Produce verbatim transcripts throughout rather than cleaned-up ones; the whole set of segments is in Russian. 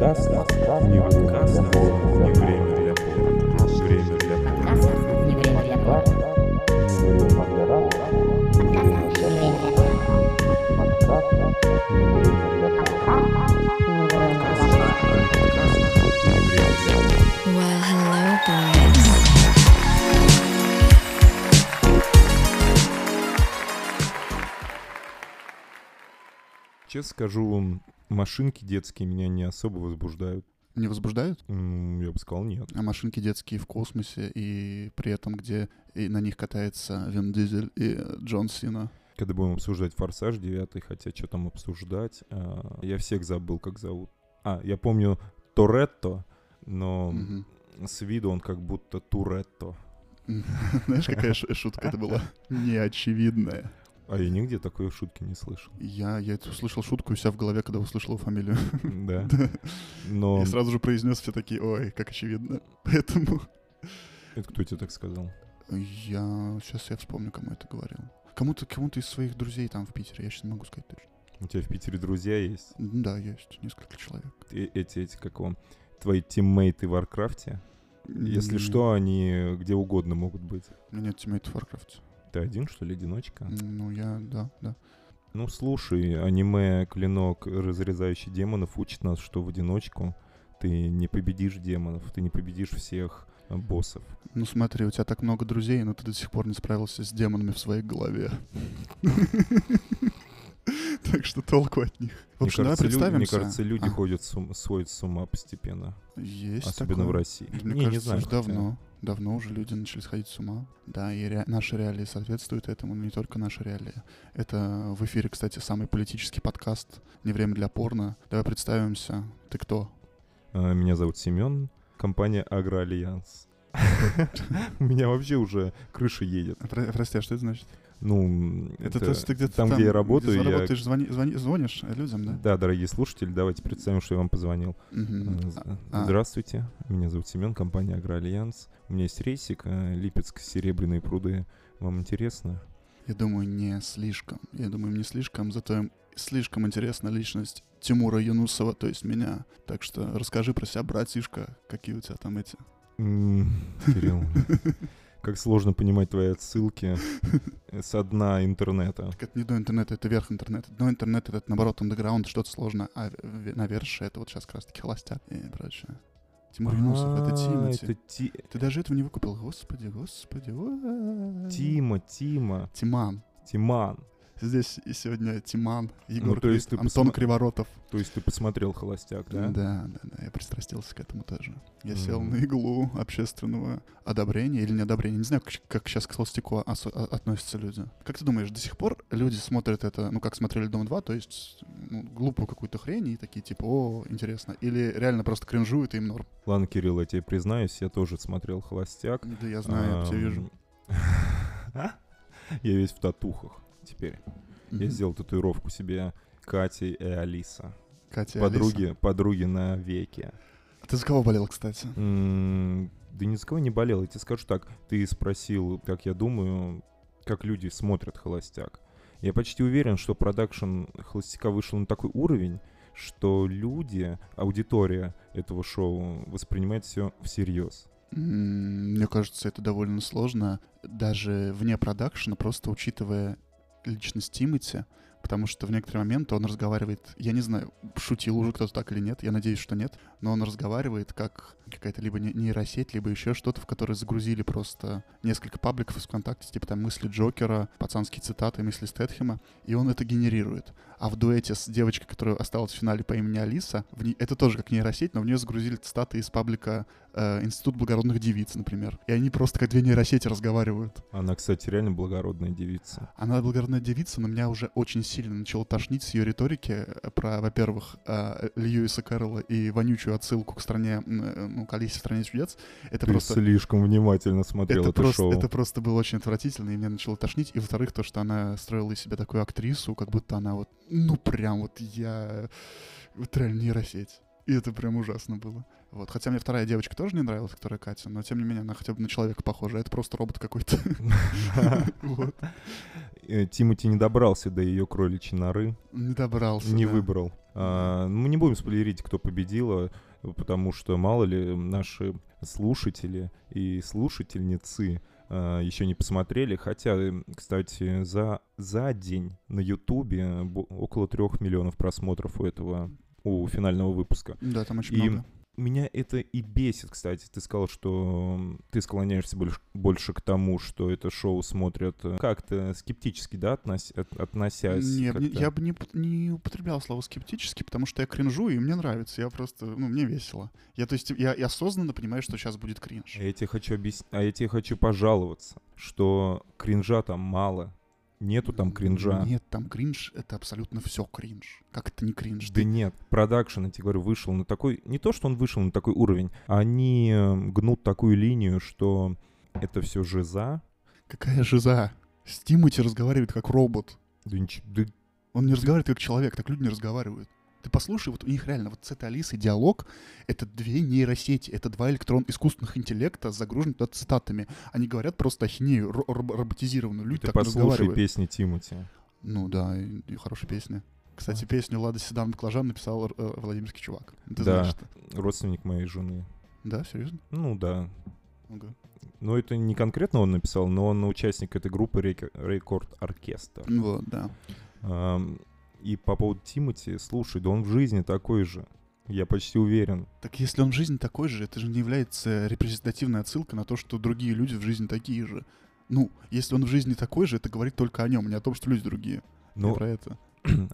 Подкаст не время для подкаста. Время для подкаста. Не время для подкаста. Well, hello, boys. Честно скажу, машинки детские меня не особо возбуждают. Не возбуждают? Mm, я бы сказал, нет. А машинки детские в космосе, и при этом, где и на них катается Вин Дизель и Джон Сина. Когда будем обсуждать «Форсаж девятый», хотя что там обсуждать, я всех забыл, как зовут. А, я помню Торетто, но mm-hmm. с виду он как будто Туретто. Знаешь, какая шутка это была? Неочевидная. А я нигде такой шутки не слышал. Я, я услышал шутку у себя в голове, когда услышал фамилию. Да. Но... И сразу же произнес, все такие, ой, как очевидно. Поэтому... Это кто тебе так сказал? Я... Сейчас я вспомню, кому это говорил. Кому-то, кому-то из своих друзей там в Питере, я сейчас не могу сказать точно. У тебя в Питере друзья есть? Да, есть, несколько человек. Э- эти, эти, как вам, твои тиммейты в Варкрафте? Если mm-hmm. что, они где угодно могут быть. У меня нет тиммейтов в Варкрафте. Ты один, что ли, одиночка? Ну, я, да, да. Ну, слушай, аниме «Клинок рассекающий демонов» учит нас, что в одиночку ты не победишь демонов, ты не победишь всех боссов. Ну, смотри, у тебя так много друзей, но ты до сих пор не справился с демонами в своей голове. Так что толку от них. В общем, давай представимся. Мне кажется, люди ходят с ума постепенно. Есть такое. Особенно в России. Не, не знаю. Давно. Давно уже люди начали сходить с ума. Да, и ре- наши реалии соответствуют этому, но не только наши реалии. Это в эфире, кстати, самый политический подкаст «Не время для порно». Давай представимся. Ты кто? Меня зовут Семен. Компания «АгроАльянс». У меня вообще уже крыша едет. Прости, а что это значит? Ну, это, это то, что ты где-то там, там, где я работаю. Где ты я... работаешь, звони, звони, звонишь людям, да? Да, дорогие слушатели, давайте представим, что я вам позвонил. Uh-huh. Здравствуйте, uh-huh. меня зовут Семен, компания «АгроАльянс». У меня есть рейсик, Липецк, Серебряные пруды. Вам интересно? Я думаю, не слишком. Я думаю, не слишком, зато им слишком интересна личность Тимура Юнусова, то есть меня. Так что расскажи про себя, братишка, какие у тебя там эти... Кирилл... Как сложно понимать твои отсылки со дна интернета. Так это не до интернета, это верх интернета. До интернета это, наоборот, андеграунд, что-то сложно. А на верше это вот сейчас как раз-таки «Холостяк» и прочее. Тимур Юнусов, это Тимати. Это ти... Ты даже этого не выкупил. Господи, господи. Тима, Тима. Тиман. Тиман. Здесь и сегодня Тиман, Егор, ну, то есть Антон посма... Криворотов. То есть ты посмотрел «Холостяк», да? Да, да, да, я пристрастился к этому тоже. Я mm-hmm. сел на иглу общественного одобрения или неодобрения. Не знаю, как, как сейчас к «Холостяку» осо- относятся люди. Как ты думаешь, до сих пор люди смотрят это, ну, как смотрели «Дом два», то есть ну, глупую какую-то хрень и такие типа «О, интересно». Или реально просто кринжуют и им норм? Ладно, Кирилл, я тебе признаюсь, я тоже смотрел «Холостяк». Да я знаю, я тебя вижу. Я весь в татухах. Теперь. Mm-hmm. Я сделал татуировку себе Кати и Алиса. Катя и подруги, Алиса? Подруги навеки. А ты за кого болел, кстати? М-м- да ни за кого не болел. Я тебе скажу так. Ты спросил, как я думаю, как люди смотрят «Холостяк». Я почти уверен, что продакшн «Холостяка» вышел на такой уровень, что люди, аудитория этого шоу воспринимает все всерьез. М-м- мне кажется, это довольно сложно. Даже вне продакшна, просто учитывая... личность Тимати, потому что в некоторые моменты он разговаривает, я не знаю, шутил уже кто-то так или нет, я надеюсь, что нет, но он разговаривает как какая-то либо нейросеть, либо еще что-то, в которое загрузили просто несколько пабликов из ВКонтакте, типа там мысли Джокера, пацанские цитаты, мысли Стэтхэма, и он это генерирует. А в дуэте с девочкой, которая осталась в финале по имени Алиса, в ней, это тоже как нейросеть, но в нее загрузили цитаты из паблика э, «Институт благородных девиц», например. И они просто как две нейросети разговаривают. Она, кстати, реально благородная девица. Она благородная девица, но меня уже очень сильно начало тошнить с ее риторики про, во-первых, Льюиса Кэрролла и вонючую отсылку к стране, ну, к Алисе в стране чудес. Это Ты просто... слишком внимательно смотрел это, это просто, шоу. Это просто было очень отвратительно, и меня начало тошнить. И, во-вторых, то, что она строила из себя такую актрису, как будто она вот, ну, прям вот я... Вот реально нейросеть. И это прям ужасно было. Вот. Хотя мне вторая девочка тоже не нравилась, которая Катя, но тем не менее она хотя бы на человека похожа. Это просто робот какой-то. Тимати не добрался до ее кроличьей норы. Не добрался. Не да. выбрал. А, мы не будем спойлерить, кто победила, потому что, мало ли, наши слушатели и слушательницы а, еще не посмотрели. Хотя, кстати, за, за день на Ютубе около трех миллионов просмотров у этого, у финального выпуска. Да, там очень и... много. Меня это и бесит, кстати. Ты сказал, что ты склоняешься больше, больше к тому, что это шоу смотрят как-то скептически, да, относь, от, относясь? Нет, как-то... я бы не, не употреблял слово «скептически», потому что я кринжу, и мне нравится. Я просто, ну, мне весело. Я, то есть, я, я осознанно понимаю, что сейчас будет кринж. А я тебе хочу, объяс... а я тебе хочу пожаловаться, что кринжа там мало. Нету там кринжа. Нет, там кринж — это абсолютно все кринж. Как это не кринж? Да ты... нет, продакшн, я тебе говорю, вышел на такой... Не то, что он вышел на такой уровень, они гнут такую линию, что это все жиза. Какая жиза? С Тимати разговаривает как робот. Да ничего... Да... Он не разговаривает как человек, так люди не разговаривают. Ты послушай, вот у них реально, вот с этой Алисой диалог — это две нейросети, это два электрон искусственных интеллекта, загруженных туда цитатами. Они говорят просто ахинею, ро- ро- роботизированную. Люди так разговаривают. Ты послушай песни Тимати. Ну да, и, и хорошие песни. Кстати, а. песню «Лада Седан Баклажан» написал э, владимирский чувак. Ты да, знаешь, родственник моей жены. Да, серьезно? Ну да. Ага. Ну это не конкретно он написал, но он участник этой группы рек- «Рекорд-оркестр». Вот, да. А, и по поводу Тимати, слушай, да он в жизни такой же, я почти уверен. Так если он в жизни такой же, это же не является репрезентативной отсылкой на то, что другие люди в жизни такие же. Ну, если он в жизни такой же, это говорит только о нем, не о том, что люди другие. Но про это.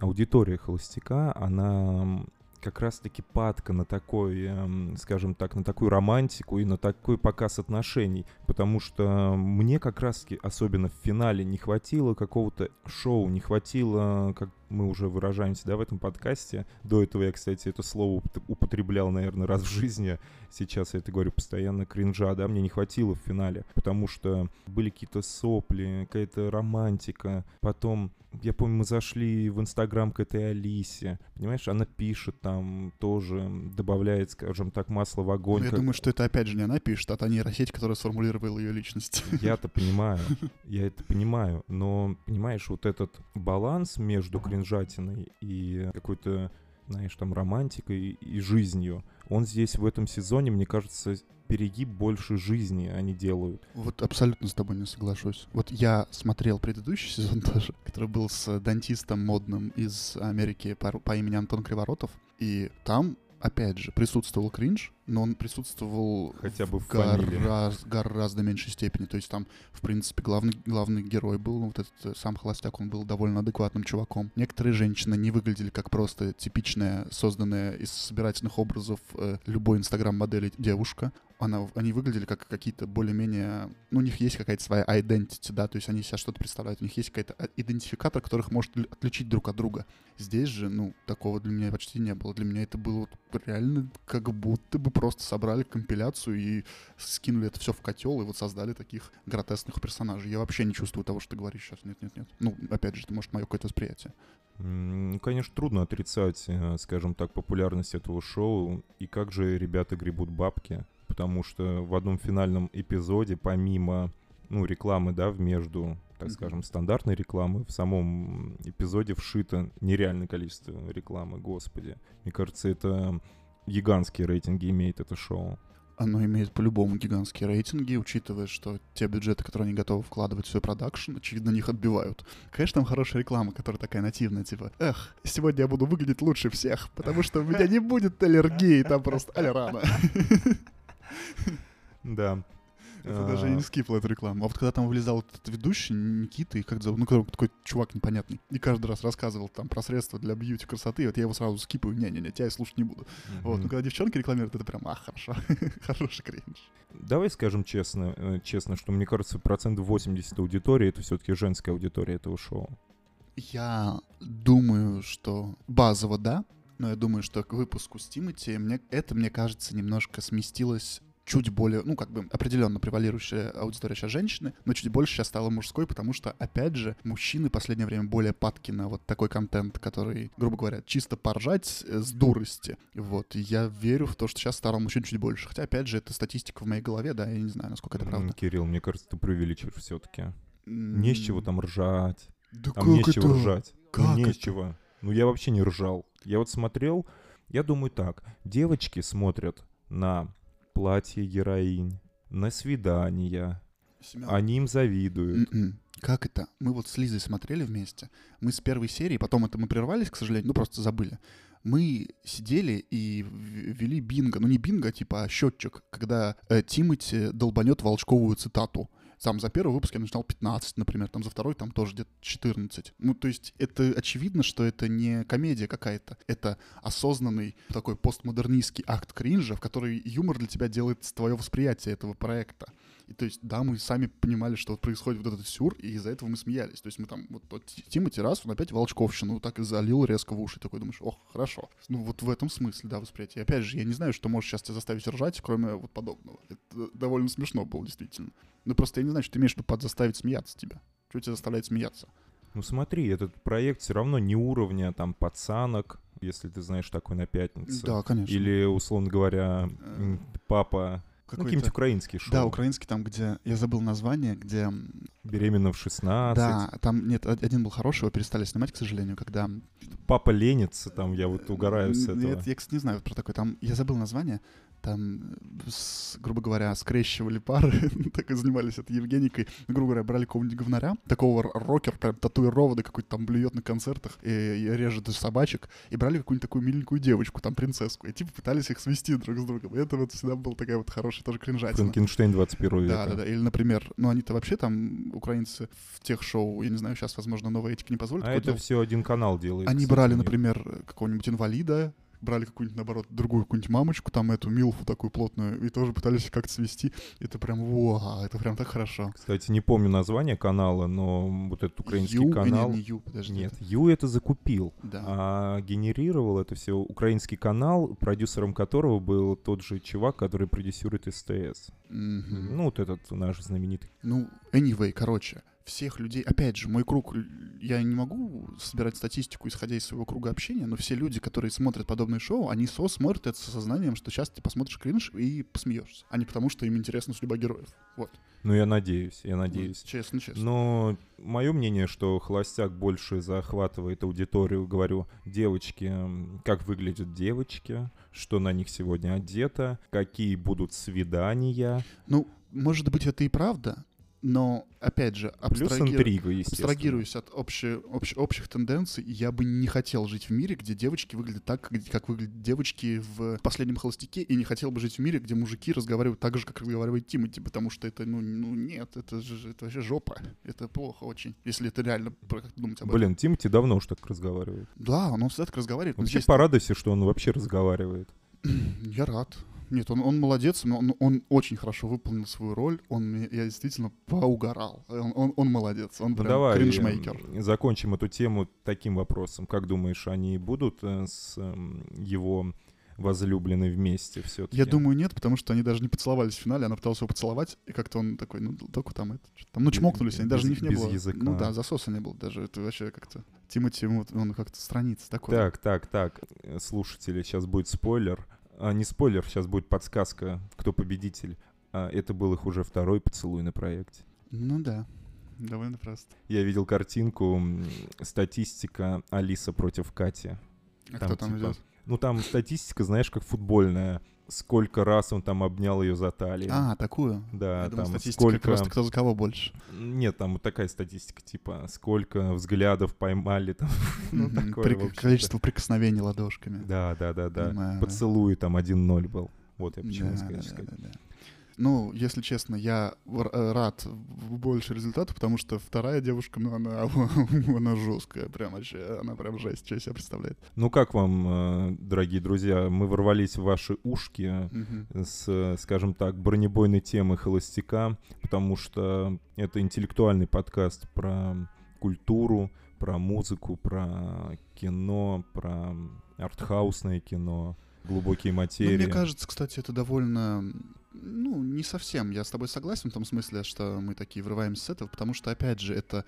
Аудитория «Холостяка», она как раз-таки падка на такой, скажем так, на такую романтику и на такой показ отношений, потому что мне как раз-таки, особенно в финале, не хватило какого-то шоу, не хватило, как мы уже выражаемся, да, в этом подкасте. До этого я, кстати, это слово употреблял, наверное, раз в жизни. Сейчас я это говорю постоянно, кринжа, да, мне не хватило в финале, потому что были какие-то сопли, какая-то романтика. Потом, я помню, мы зашли в Инстаграм к этой Алисе, понимаешь, она пишет там тоже, добавляет, скажем так, масло в огонь. Я как... думаю, что это, опять же, не она пишет, а та нейросеть, которая сформулировала ее личность. Я-то понимаю, я это понимаю, но, понимаешь, вот этот баланс между кринжами кринжатиной и какой-то, знаешь, там, романтикой и жизнью. Он здесь в этом сезоне, мне кажется, перегиб больше жизни они делают. Вот абсолютно с тобой не соглашусь. Вот я смотрел предыдущий сезон тоже, который был с дантистом модным из Америки по, по имени Антон Криворотов, и там, опять же, присутствовал кринж, но он присутствовал хотя бы в гораз, гораздо меньшей степени. То есть там, в принципе, главный, главный герой был, ну, вот этот сам Холостяк, он был довольно адекватным чуваком. Некоторые женщины не выглядели как просто типичная, созданная из собирательных образов э, любой инстаграм-модели девушка. Она, они выглядели как какие-то более-менее... Ну, у них есть какая-то своя identity, да, то есть они себя что-то представляют. У них есть какой-то идентификатор, которых может отличить друг от друга. Здесь же, ну, такого для меня почти не было. Для меня это было вот реально как будто бы просто собрали компиляцию и скинули это все в котел, и вот создали таких гротескных персонажей. Я вообще не чувствую того, что ты говоришь сейчас. Нет-нет-нет. Ну, опять же, это, может, мое какое-то восприятие. Ну, конечно, трудно отрицать, скажем так, популярность этого шоу. И как же ребята гребут бабки? Потому что в одном финальном эпизоде, помимо, ну, рекламы, да, в между, так скажем, стандартной рекламы, в самом эпизоде вшито нереальное количество рекламы, господи. Мне кажется, это... гигантские рейтинги имеет это шоу. Оно имеет по-любому гигантские рейтинги, учитывая, что те бюджеты, которые они готовы вкладывать в свой продакшн, очевидно, них отбивают. Конечно, там хорошая реклама, которая такая нативная, типа, эх, сегодня я буду выглядеть лучше всех, потому что у меня не будет аллергии, там просто аль-рана. Да. Это а... даже не скипла эта реклама. А вот когда там вылезал вот этот ведущий, Никита, и как зовут, ну, такой чувак непонятный, и каждый раз рассказывал там про средства для бьюти, красоты, и вот я его сразу скипаю, не-не-не, тебя я слушать не буду. Mm-hmm. Вот, ну, когда девчонки рекламируют, это прям, ах, хорошо, хороший кринж. Давай скажем честно, честно, что, мне кажется, процентов восемьдесят аудитории — это все-таки женская аудитория этого шоу. Я думаю, что базово да, но я думаю, что к выпуску с Тимати мне, это, мне кажется, немножко сместилось... чуть более, ну, как бы определенно превалирующая аудитория сейчас женщины, но чуть больше сейчас стала мужской, потому что, опять же, мужчины в последнее время более падки на вот такой контент, который, грубо говоря, чисто поржать с дурости. Вот, и я верю в то, что сейчас стало мужчин чуть больше. Хотя, опять же, это статистика в моей голове, да, я не знаю, насколько это правда. Кирилл, мне кажется, ты преувеличиваешь все-таки. Не с чего там ржать. Да а мне с чего ржать? Как мне с чего? Ну я вообще не ржал. Я вот смотрел, я думаю так. Девочки смотрят на платье героинь, на свидания. Семен. Они им завидуют. Mm-mm. Как это? Мы вот с Лизой смотрели вместе. Мы с первой серии, потом это мы прервались, к сожалению, ну просто забыли. Мы сидели и вели бинго. Ну не бинго, а типа счетчик, когда э, Тимати долбанет волчковую цитату. Сам за первый выпуск я начинал пятнадцать, например, там за второй там тоже где-то четырнадцать. Ну, то есть это очевидно, что это не комедия какая-то. Это осознанный такой постмодернистский акт кринжа, в который юмор для тебя делает твое восприятие этого проекта. И то есть, да, мы сами понимали, что происходит вот этот сюр, и из-за этого мы смеялись. То есть мы там, вот, вот Тимати раз, он опять волчковщину вот так и залил резко в уши. Такой думаешь, ох, хорошо. Ну вот в этом смысле, да, восприятие. И опять же, я не знаю, что может сейчас тебя заставить ржать, кроме вот подобного. Это довольно смешно было, действительно. Ну просто я не знаю, что ты имеешь в виду под заставить смеяться тебя. Что тебя заставляет смеяться? Ну смотри, этот проект все равно не уровня там пацанок, если ты знаешь такой на пятнице. Да, конечно. Или, условно говоря, папа... Какой-то... Ну, какие-нибудь украинские шоу. Да, украинский там, где... Я забыл название, где... «Беременна в шестнадцать». Да, там... Нет, один был хороший, его перестали снимать, к сожалению, когда... «Папа ленится», там я вот угораю с этого. Нет, я, кстати, не знаю про такой. Там... Я забыл название. Там, с, грубо говоря, скрещивали пары, так и занимались этой Евгеникой. Грубо говоря, брали какого-нибудь говнаря, такого рокера, прям татуированный какой-то там блюет на концертах и, и режет собачек, и брали какую-нибудь такую миленькую девочку, там, принцесску, и типа пытались их свести друг с другом. И это вот всегда была такая вот хорошая тоже кринжатина. Франкенштейн двадцать первого века. Да-да-да, или, например, ну они-то вообще там, украинцы, в тех шоу, я не знаю, сейчас, возможно, новая этика не позволит. А это дел... все один канал делает. Они брали, нет. например, какого-нибудь инвалида, брали какую-нибудь, наоборот, другую какую-нибудь мамочку, там эту милфу такую плотную, и тоже пытались как-то свести. Это прям, вау, это прям так хорошо. Кстати, не помню название канала, но вот этот украинский Ю, канал... Не, не Ю, подожди. Нет, Ю это закупил, да. А генерировал это все украинский канал, продюсером которого был тот же чувак, который продюсирует СТС. Mm-hmm. Ну, вот этот наш знаменитый. Ну, anyway, короче... Всех людей, опять же, мой круг, я не могу собирать статистику, исходя из своего круга общения, но все люди, которые смотрят подобные шоу, они со смотрят это с осознанием, что сейчас ты посмотришь кринж и посмеешься, а не потому, что им интересна судьба героев. Вот. Ну, я надеюсь, я надеюсь. Ну, честно, честно. Но мое мнение, что «Холостяк» больше захватывает аудиторию, говорю, девочки, как выглядят девочки, что на них сегодня одето, какие будут свидания. Ну, может быть, это и правда. Но, опять же, абстрагиру... интрига, абстрагируясь от общих, общих, общих тенденций, я бы не хотел жить в мире, где девочки выглядят так, как, как выглядят девочки в «Последнем холостяке», и не хотел бы жить в мире, где мужики разговаривают так же, как разговаривает Тимати, потому что это, ну, ну нет, это, же, это вообще жопа. Это плохо очень, если это реально как-то думать об этом. Блин, Тимати давно уж так разговаривает. Да, он всегда так разговаривает. Вообще здесь... по радости, что он вообще разговаривает. Я рад. Нет, он, он молодец, но он, он очень хорошо выполнил свою роль. Он, я действительно поугарал. Он, он, он молодец, он прям давай кринжмейкер. Закончим эту тему таким вопросом. Как думаешь, они будут с его возлюбленной вместе все-таки? Я думаю, нет, потому что они даже не поцеловались в финале. Она пыталась его поцеловать, и как-то он такой, ну, только там это... Там, ну, чмокнулись, они даже без, них не было. Языка. Ну да, засоса не было даже. Это вообще как-то... Тимати, он как-то страница такой. Так, так, так. Слушатели, сейчас будет спойлер. А, не спойлер, сейчас будет подсказка, кто победитель. А, это был их уже второй поцелуй на проекте. Ну да, довольно просто. Я видел картинку, статистика Алиса против Кати. А там, кто там типа, идет? Ну там статистика, знаешь, как футбольная. Сколько раз он там обнял ее за талию. А, такую? Да. Я там думал, статистика сколько... как раз кто за кого больше. Нет, там вот такая статистика, типа, сколько взглядов поймали там. Ну, такое, При... количество прикосновений ладошками. Да, да, да, да. Понимаю, поцелуи да. Там один ноль был. Вот я почему да, скажу. Да, сказать. Да, да, да. Ну, если честно, я рад больше результату, потому что вторая девушка, ну, она, она жесткая, прям вообще, она прям жесть, что из себя представляет. Ну, как вам, дорогие друзья, мы ворвались в ваши ушки угу. с, скажем так, бронебойной темы «Холостяка», потому что это интеллектуальный подкаст про культуру, про музыку, про кино, про артхаусное кино, глубокие материи. Ну, мне кажется, кстати, это довольно... Ну, не совсем. Я с тобой согласен в том смысле, что мы такие врываемся с этого, потому что, опять же, это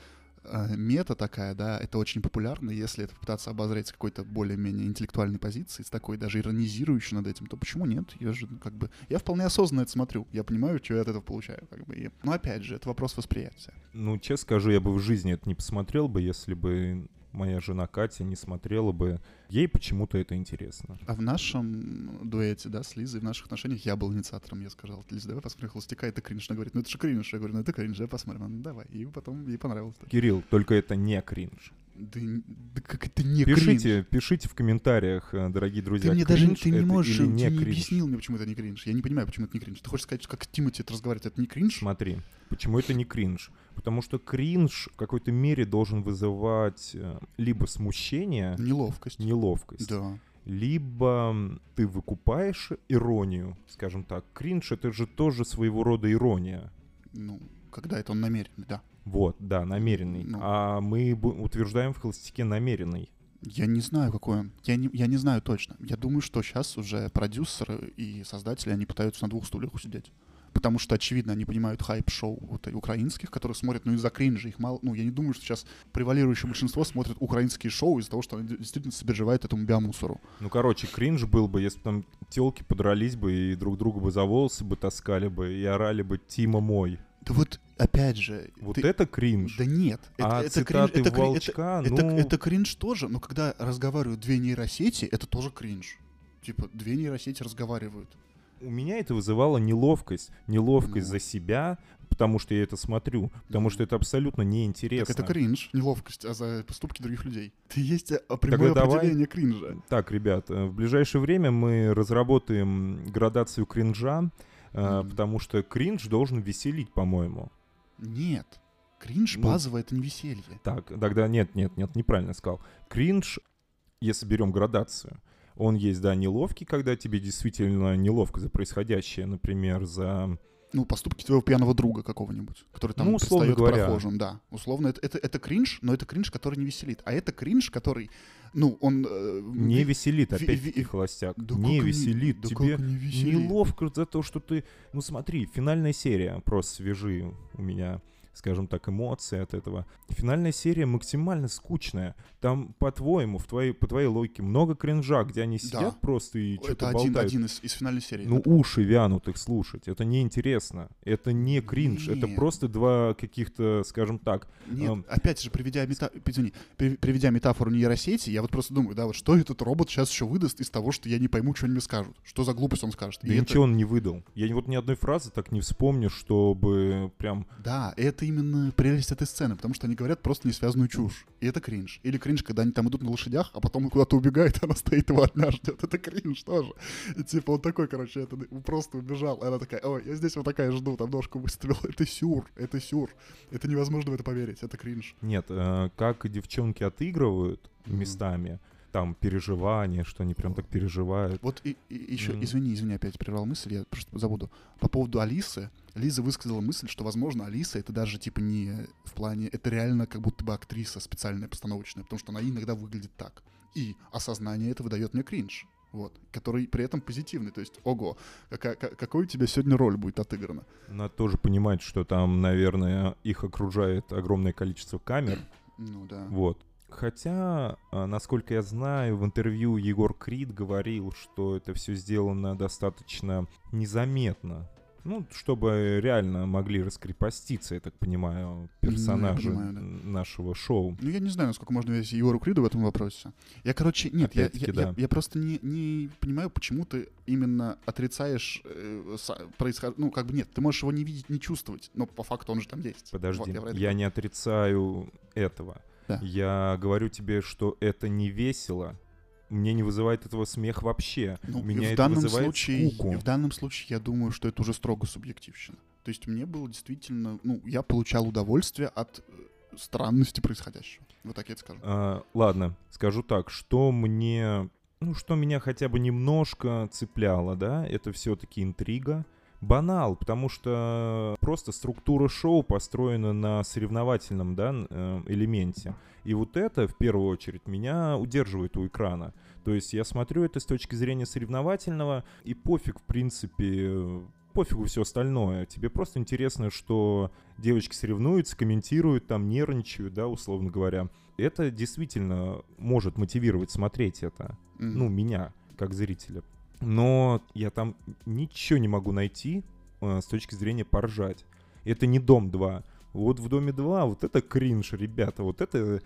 мета такая, да, это очень популярно, если это попытаться обозреть с какой-то более-менее интеллектуальной позиции, с такой даже иронизирующей над этим, то почему нет? Я же, как бы, я вполне осознанно это смотрю, я понимаю, что я от этого получаю, как бы, и... но опять же, это вопрос восприятия. Ну, честно скажу, я бы в жизни это не посмотрел бы, если бы моя жена Катя не смотрела бы. Ей почему-то это интересно. А в нашем дуэте, да, с Лизой, в наших отношениях я был инициатором. Я сказал: Лиз, давай посмотрим «Холостяка», это кринж. Она говорит: ну это же кринж. Я говорю: ну это кринж, давай посмотрим. Она: ну давай. И потом ей понравилось. Кирилл, только это не кринж. Да, да как это не пишите, кринж? Пишите в комментариях, дорогие друзья, ты мне даже ты не можешь, не ты не объяснил мне, почему это не кринж. Я не понимаю, почему это не кринж. Ты хочешь сказать, что как Тимати это разговаривает, это не кринж? Смотри, почему это не кринж? Потому что кринж в какой-то мере должен вызывать либо смущение, неловкость, неловкость, да, либо ты выкупаешь иронию, скажем так. Кринж — это же тоже своего рода ирония. Ну, когда это он намеренный, да. Вот, да, намеренный. Ну. А мы утверждаем в «Холостяке» намеренный. Я не знаю, какой он. Я не, я не знаю точно. Я думаю, что сейчас уже продюсеры и создатели, они пытаются на двух стульях усидеть. Потому что, очевидно, они понимают хайп-шоу вот украинских, которые смотрят, ну, из-за кринжа их мало. Ну, я не думаю, что сейчас превалирующее большинство смотрят украинские шоу из-за того, что они действительно сопереживают этому биомусору. Ну, короче, кринж был бы, если бы там телки подрались бы и друг друга бы за волосы бы таскали бы и орали бы «Тима мой». Да вот, опять же... Вот ты... это кринж. Да нет. А это, цитаты это кринж, Волчка, это, ну... это, это кринж тоже, но когда разговаривают две нейросети, это тоже кринж. Типа, две нейросети разговаривают. У меня это вызывало неловкость. Неловкость ну. за себя, потому что я это смотрю. Потому что это абсолютно неинтересно. Так это кринж, неловкость, а за поступки других людей. Это есть прямое Тогда определение давай... кринжа. Так, ребят, в ближайшее время мы разработаем градацию кринжа. Mm-hmm. Потому что кринж должен веселить, по-моему. Нет, кринж ну, базово — это не веселье. Так, тогда нет, нет, нет, неправильно сказал. Кринж, если берем градацию, он есть, да, неловкий, когда тебе действительно неловко за происходящее, например, за... Ну, поступки твоего пьяного друга какого-нибудь, который там ну, предстает прохожим, да. Условно, это, это, это кринж, но это кринж, который не веселит. А это кринж, который, ну, он... Э, не веселит, опять-таки, «Холостяк». Да не веселит. Да тебе не веселит. Неловко за то, что ты... Ну, смотри, финальная серия, просто свежие у меня, скажем так, эмоции от этого. Финальная серия максимально скучная. Там, по-твоему, в твоей, по твоей логике, много кринжа, где они сидят да. просто и что-то болтают. Это один, один из, из финальной серии. Ну, это... уши вянут их слушать. Это неинтересно. Это не кринж. Нет. Это просто два каких-то, скажем так... Нет, эм... опять же, приведя, мета... Извини, приведя метафору нейросети, я вот просто думаю, да, вот что этот робот сейчас еще выдаст из того, что я не пойму, что они мне скажут. Что за глупость он скажет. Да и ничего это... он не выдал. Я вот ни одной фразы так не вспомню, чтобы прям... Да, это именно прелесть этой сцены, потому что они говорят просто несвязанную чушь. И это кринж. Или кринж, когда они там идут на лошадях, а потом он куда-то убегает, она стоит его одна ждет. Это кринж тоже. И типа он такой, короче, это просто убежал. И она такая: ой, я здесь вот такая жду, там ножку выставил. Это сюр, это сюр. Это невозможно в это поверить, это кринж. Нет, как девчонки отыгрывают местами, там переживания, что они прям так переживают. Вот и, и еще, mm. извини, извини, опять прервал мысль, я просто забуду. По поводу Алисы, Лиза высказала мысль, что, возможно, Алиса — это даже типа не в плане... Это реально как будто бы актриса специальная, постановочная, потому что она иногда выглядит так. И осознание этого дает мне кринж, вот, который при этом позитивный. То есть, ого, какая, какой у тебя сегодня роль будет отыграна? Надо тоже понимать, что там, наверное, их окружает огромное количество камер. Ну да. Вот. Хотя, насколько я знаю, в интервью Егор Крид говорил, что это все сделано достаточно незаметно. Ну, чтобы реально могли раскрепоститься, я так понимаю, персонажи ну, понимаю, да. нашего шоу. Ну, я не знаю, насколько можно верить Егору Криду в этом вопросе. Я, короче, нет, я, я, да. я, я просто не, не понимаю, почему ты именно отрицаешь э, происхождение. Ну, как бы нет, ты можешь его не видеть, не чувствовать, но по факту он же там есть. Подожди, вот, я, вроде... я не отрицаю этого. Да. Я говорю тебе, что это не весело. Мне не вызывает этого смех вообще. Ну, меня это вызывает скуку. И в данном случае я думаю, что это уже строго субъективщина. То есть мне было действительно... Ну, я получал удовольствие от странности происходящего. Вот так я это скажу. А, ладно, скажу так, что мне... Ну, что меня хотя бы немножко цепляло, да? Это все-таки интрига. Банал, потому что просто структура шоу построена на соревновательном, да, элементе. И вот это, в первую очередь, меня удерживает у экрана. То есть я смотрю это с точки зрения соревновательного, и пофиг, в принципе, пофигу все остальное. Тебе просто интересно, что девочки соревнуются, комментируют, там нервничают, да, условно говоря. Это действительно может мотивировать смотреть это. Mm-hmm. Ну, меня, как зрителя. Но я там ничего не могу найти э, с точки зрения поржать. Это не «Дом два». Вот в «Доме два» вот это кринж, ребята. Вот это...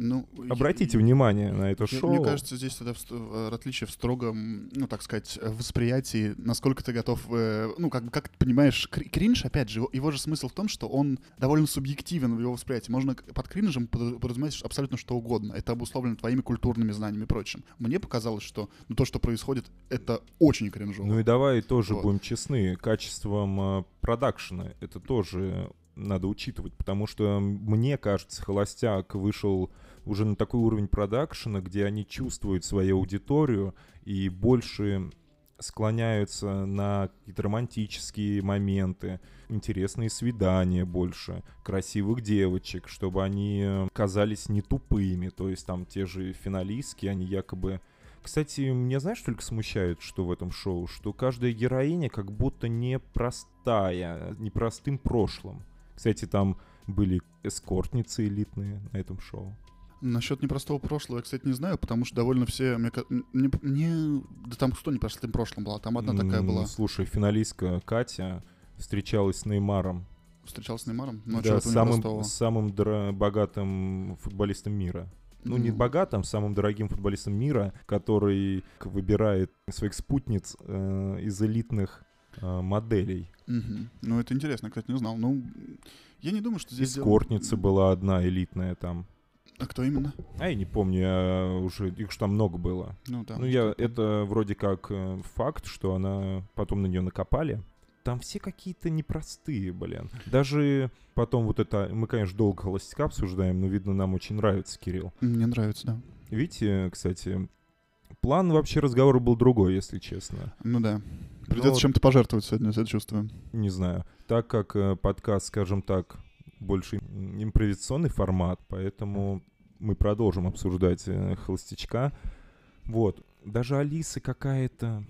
Ну, Обратите я, внимание я, на это я, шоу. Мне кажется, здесь тогда в, отличие в строгом, ну, так сказать, восприятии, насколько ты готов... Э, ну, как, как ты понимаешь, кринж, опять же, его, его же смысл в том, что он довольно субъективен в его восприятии. Можно под кринжем подразумевать абсолютно что угодно. Это обусловлено твоими культурными знаниями и прочим. Мне показалось, что ну, то, что происходит, это очень кринжово. Ну и давай тоже вот. будем честны. Качеством э, продакшена это тоже... надо учитывать, потому что, мне кажется, «Холостяк» вышел уже на такой уровень продакшена, где они чувствуют свою аудиторию и больше склоняются на какие-то романтические моменты, интересные свидания больше, красивых девочек, чтобы они казались не тупыми, то есть там те же финалистки, они якобы... Кстати, меня, знаешь, только смущает, что в этом шоу, что каждая героиня как будто непростая, непростым прошлым. Кстати, там были эскортницы элитные на этом шоу. Насчет непростого прошлого я, кстати, не знаю, потому что довольно все... Мне, мне, мне да там кто непростым прошлым была, там одна такая была. Слушай, финалистка Катя встречалась с Неймаром. Встречалась с Неймаром? Ну, да, с самым, самым дра- богатым футболистом мира. Ну, mm. не богатым, самым дорогим футболистом мира, который выбирает своих спутниц э, из элитных э, моделей. Mm-hmm. Ну, это интересно, кстати, не знал. Ну, я не думаю, что здесь... Эскортница дело... была одна элитная там. А кто именно? А я не помню, я уже... их же там много было. Ну, да. Ну, я... это вроде как факт, что она... Потом на нее накопали. Там все какие-то непростые, блин. Даже потом вот это... Мы, конечно, долго «Холостяка» обсуждаем, но, видно, нам очень нравится Кирилл. Мне нравится, да. Видите, кстати, план вообще разговора был другой, если честно. Ну да. Придется но... чем-то пожертвовать сегодня, я это чувствую. Не знаю. Так как э, подкаст, скажем так, больше импровизационный формат, поэтому мы продолжим обсуждать э, «Холостячка». Вот. Даже Алиса какая-то...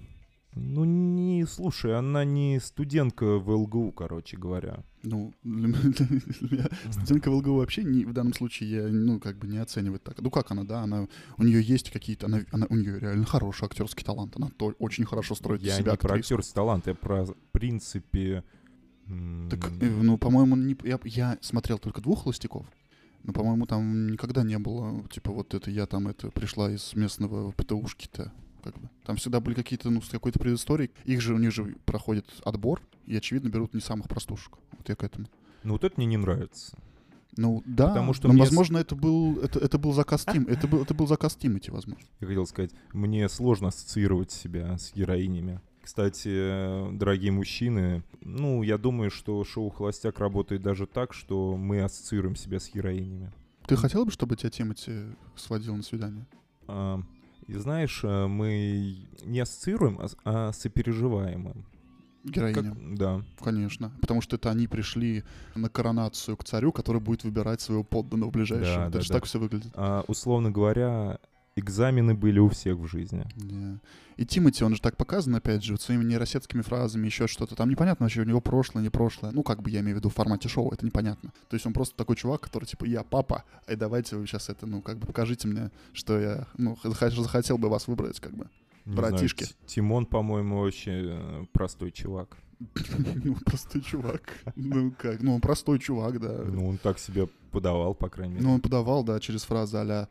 Ну, не, слушай, она не студентка в ЛГУ, короче говоря. Ну, для меня студентка в ЛГУ вообще не, в данном случае я, ну, как бы не оценивать так. Ну, как она, да, она, у нее есть какие-то, она, она, у нее реально хороший актерский талант, она то, очень хорошо строит я себя. Я не про актерский талант, я про, в принципе... Так, ну, по-моему, не, я, я смотрел только двух «Холостяков». Ну, по-моему, там никогда не было, типа, вот это я там, это, пришла из местного ПТУшки-то. Как бы. Там всегда были какие-то, ну, с какой-то предысторией. Их же, у них же проходит отбор, и, очевидно, берут не самых простушек. Вот я к этому. Ну, вот это мне не нравится. Ну, да, потому что но, мне... возможно, это был, это, это был заказ Тим. Это был, это был заказ Тимати, возможно. Я хотел сказать, мне сложно ассоциировать себя с героинями. Кстати, дорогие мужчины, ну, я думаю, что шоу «Холостяк» работает даже так, что мы ассоциируем себя с героинями. Ты хотел бы, чтобы тебя Тимати сводил на свидание? А... И знаешь, мы не ассоциируем, а сопереживаем им. Героиням? Как... Да. Конечно. Потому что это они пришли на коронацию к царю, который будет выбирать своего подданного ближайшего. Да, это да, же да. так все выглядит. А, условно говоря, экзамены были у всех в жизни. Yeah. И Тимати, он же так показан, опять же, вот своими нейросетскими фразами, еще что-то. Там непонятно вообще, у него прошлое, не прошлое. Ну, как бы я имею в виду в формате шоу, это непонятно. То есть он просто такой чувак, который типа, я папа, и давайте вы сейчас это, ну, как бы покажите мне, что я, ну, захотел бы вас выбрать, как бы, не братишки. Знаю, Тимон, по-моему, очень простой чувак. Ну, простой чувак. Ну, как? Ну, он простой чувак, да. Ну, он так себя подавал, по крайней мере. Ну, он подавал, да, через фразы а-ля...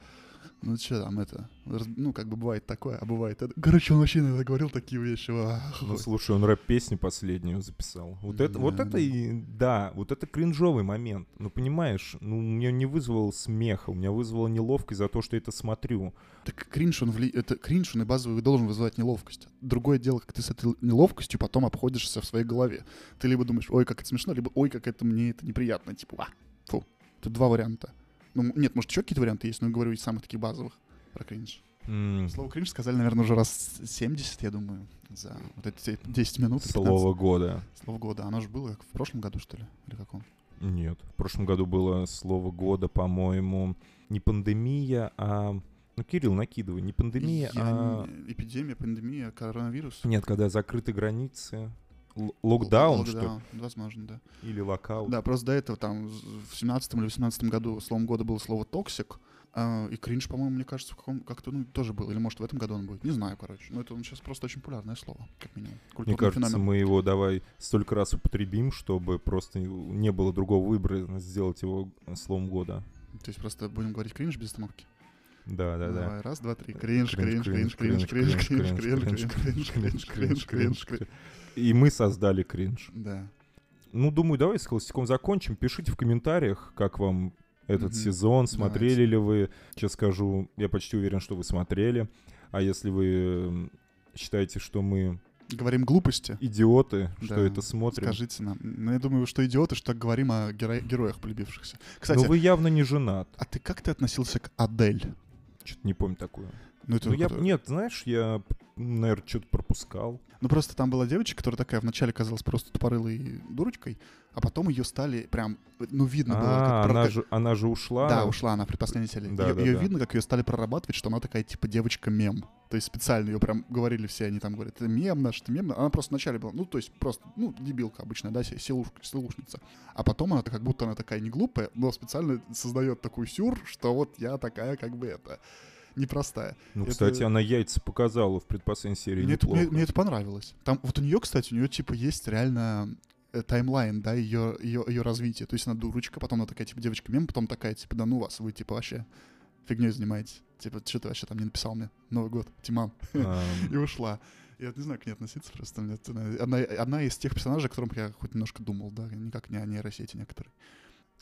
Ну, что там это? Ну, как бы бывает такое, а бывает это. Короче, он вообще иногда говорил такие вещи. А, ну, слушай, он рэп-песню последнюю записал. Вот это, да, вот это да. и... Да, вот это кринжовый момент. Ну, понимаешь, ну, меня не вызвало смеха, у меня вызвало неловкость за то, что я это смотрю. Так кринж, он, вли... это кринж, он и базовый должен вызывать неловкость. Другое дело, как ты с этой неловкостью потом обходишься в своей голове. Ты либо думаешь, ой, как это смешно, либо ой, как это мне это неприятно. Типа, а, фу. Тут два варианта. Ну, нет, может, еще какие-то варианты есть, но я говорю из самых таких базовых про кринж. Mm. Слово кринж сказали, наверное, уже раз семьдесят, я думаю, за вот эти десять минут. Слово года. Слово года. Оно же было как в прошлом году, что ли? Или каком? Нет. В прошлом году было слово года, по-моему, не пандемия, а... Ну, Кирилл, накидывай. Не пандемия, я а... Не... Эпидемия, пандемия, коронавирус. Нет, когда закрыты границы. Локдаун, что ли? Возможно, да. Или локаут. Да, просто до этого там в семнадцатом или в семнадцатом году словом года было слово «токсик». И кринж, по-моему, мне кажется, в каком как-то ну, тоже был. Или, может, в этом году он будет. Не знаю, короче. Но это он сейчас просто очень популярное слово, как минимум. Мне кажется, феномен. Мы его давай столько раз употребим, чтобы просто не было другого выбора сделать его словом года. То есть просто будем говорить кринж без остановки? Да, да, да. Давай, раз, два, три. Кринж, кринж, кринж, кринж, кринж, кринж, кринж, кринж, кринж, кринж, кринж, кринж. И мы создали кринж. Да. Ну, думаю, давай с холостяком закончим. Пишите в комментариях, как вам... Этот mm-hmm. сезон, смотрели Давайте. ли вы? Сейчас скажу, я почти уверен, что вы смотрели. А если вы считаете, что мы... Говорим глупости. Идиоты, да. что это смотрим. Скажите нам. Ну, я думаю, что идиоты, что так говорим о геро- героях полюбившихся. Кстати, но вы явно не женат. А ты как ты относился к Адель? Что-то не помню такую. Ну, это ну, я, нет, знаешь, я, наверное, что-то пропускал. Ну, просто там была девочка, которая такая вначале казалась просто тупорылой дурочкой, а потом ее стали прям, ну, видно было. А, как она, прор... же, она же ушла. Да, ушла она в предпоследней серии. Да, ее да, ее да. видно, как ее стали прорабатывать, что она такая, типа, девочка-мем. То есть специально ее прям говорили все, они там говорят, это мем наш, это мем. Она просто вначале была, ну, то есть просто, ну, дебилка обычная, да, силушка, силушница. А потом она как будто она такая не глупая, но специально создает такую сюр, что вот я такая как бы это... непростая. Ну, это... кстати, она яйца показала в предпоследней серии. Мне это, мне, мне это понравилось. Там вот у нее, кстати, у нее типа есть реально таймлайн, да, ее, ее, ее развитие. То есть она дурочка, потом она такая, типа, девочка-мем, потом такая, типа, да ну вас, вы, типа, вообще фигней занимаетесь. Типа, что ты вообще там не написал мне? Новый год, Тимам. И ушла. Я не знаю, к ней относиться просто. Одна из тех персонажей, о котором я хоть немножко думал, да, никак не о нейросети некоторые.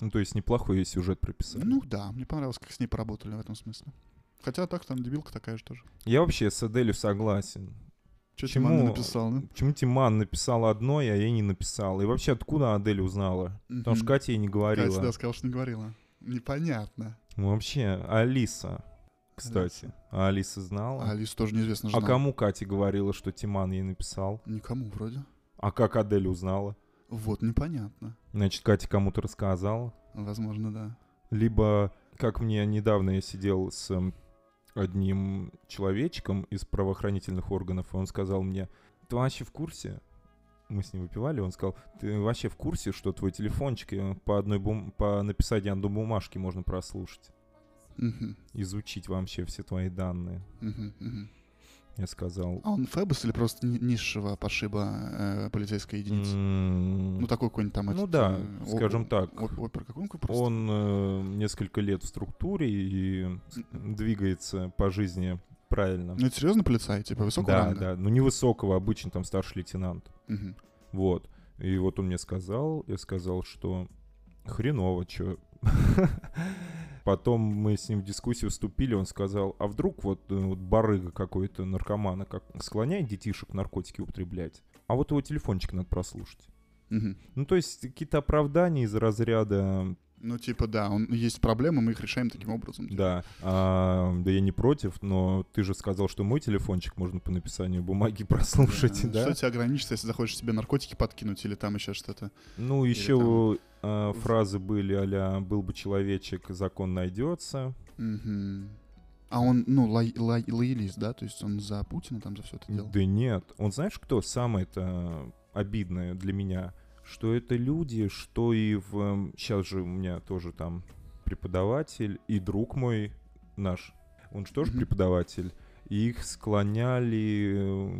Ну, то есть неплохой сюжет прописали. Ну, да, мне понравилось, как с ней поработали в этом смысле. Хотя так, там дебилка такая же тоже. Я вообще с Аделью согласен. Чё Чему, Тиман написал, да? Почему Тиман написал одно, а я не написал? И вообще, откуда Адель узнала? Mm-hmm. Потому что Катя ей не говорила. Катя, да, сказала, что не говорила. Непонятно. Ну, вообще, Алиса, кстати. Алиса. А Алиса знала? А Алиса тоже неизвестно знала. А кому Катя говорила, что Тиман ей написал? Никому вроде. А как Адель узнала? Вот, непонятно. Значит, Катя кому-то рассказала? Возможно, да. Либо, как мне недавно, я сидел с... одним человечком из правоохранительных органов, и он сказал мне, ты вообще в курсе? Мы с ним выпивали, он сказал, ты вообще в курсе, что твой телефончик по одной бум... по написанию одной бумажки можно прослушать? Mm-hmm. Изучить вообще все твои данные. Mm-hmm. Mm-hmm. Я сказал... А он Фебус или просто низшего пошиба э, полицейской единицы? Mm-hmm. Ну, такой какой-нибудь там... Ну этот, да, э, скажем о, так. О, о, о, он э, несколько лет в структуре и mm-hmm. двигается по жизни правильно. Ну, это серьезно полицай? Типа высокого да, ранга? Да, да. Ну, не высокого, обычно там старший лейтенант. Mm-hmm. Вот. И вот он мне сказал, я сказал, что хреново, чё... Потом мы с ним в дискуссию вступили, он сказал, а вдруг вот, вот барыга какой-то, наркомана, как склоняет детишек наркотики употреблять, а вот его телефончик надо прослушать. Угу. Ну, то есть какие-то оправдания из разряда... Ну, типа, да, он, есть проблемы, мы их решаем таким образом. Типа. Да, а, да я не против, но ты же сказал, что мой телефончик можно по написанию бумаги прослушать, да? да? Что тебя ограничится, если захочешь себе наркотики подкинуть или там еще что-то? Ну, или еще там... а, фразы были а-ля «Был бы человечек, закон найдется». Угу. А он, ну, лоялист, ло- ло- да? То есть он за Путина там за все это делал? Да нет. Он, знаешь, кто самое-то обидное для меня? Что это люди, что и в... Сейчас же у меня тоже там преподаватель и друг мой наш, он же тоже mm-hmm. преподаватель, и их склоняли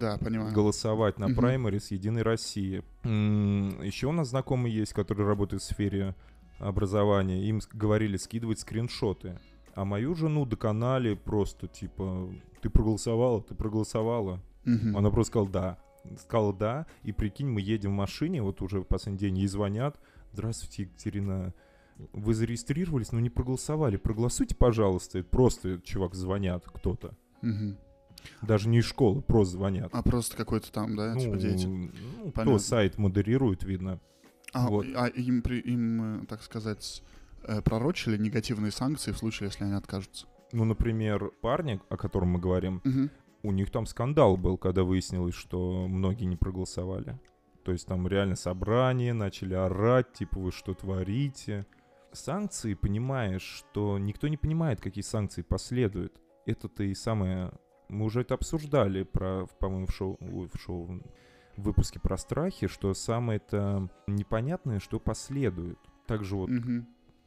да, голосовать на mm-hmm. праймарис «Единой России». Mm-hmm. Еще у нас знакомые есть, которые работают в сфере образования, им говорили скидывать скриншоты. А мою жену доконали просто типа «Ты проголосовала? Ты проголосовала?» mm-hmm. Она просто сказала «Да». Сказал «да», и прикинь, мы едем в машине, вот уже в последний день, ей звонят. «Здравствуйте, Екатерина, вы зарегистрировались, но не проголосовали. Проголосуйте, пожалуйста». Просто, чувак, звонят кто-то. Угу. Даже не из школы, просто звонят. А просто какой-то там, да, ну, типа дети? Ну, кто сайт модерирует, видно. А, вот. а им, им, так сказать, пророчили негативные санкции в случае, если они откажутся? Ну, например, парня, о котором мы говорим, угу. У них там скандал был, когда выяснилось, что многие не проголосовали. То есть там реально собрание, начали орать, типа вы что творите. Санкции, понимаешь, что никто не понимает, какие санкции последуют. Это-то и самое... Мы уже это обсуждали, про, по-моему, в шоу, в шоу в выпуске про страхи, что самое-то непонятное, что последует. Также вот угу.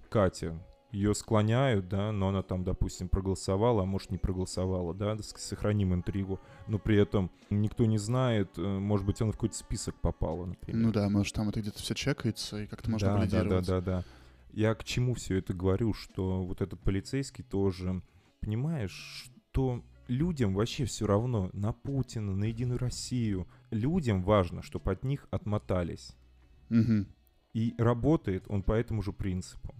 Катя, ее склоняют, да, но она там, допустим, проголосовала, а может не проголосовала, да, сохраним интригу, но при этом никто не знает, может быть, она в какой-то список попала, например. Ну да, может, там это где-то все чекается, и как-то можно да, валидировать. Да, да, да, да. Я к чему все это говорю, что вот этот полицейский тоже, понимаешь, что людям вообще все равно на Путина, на Единую Россию. Людям важно, чтобы от них отмотались. Угу. И работает он по этому же принципу.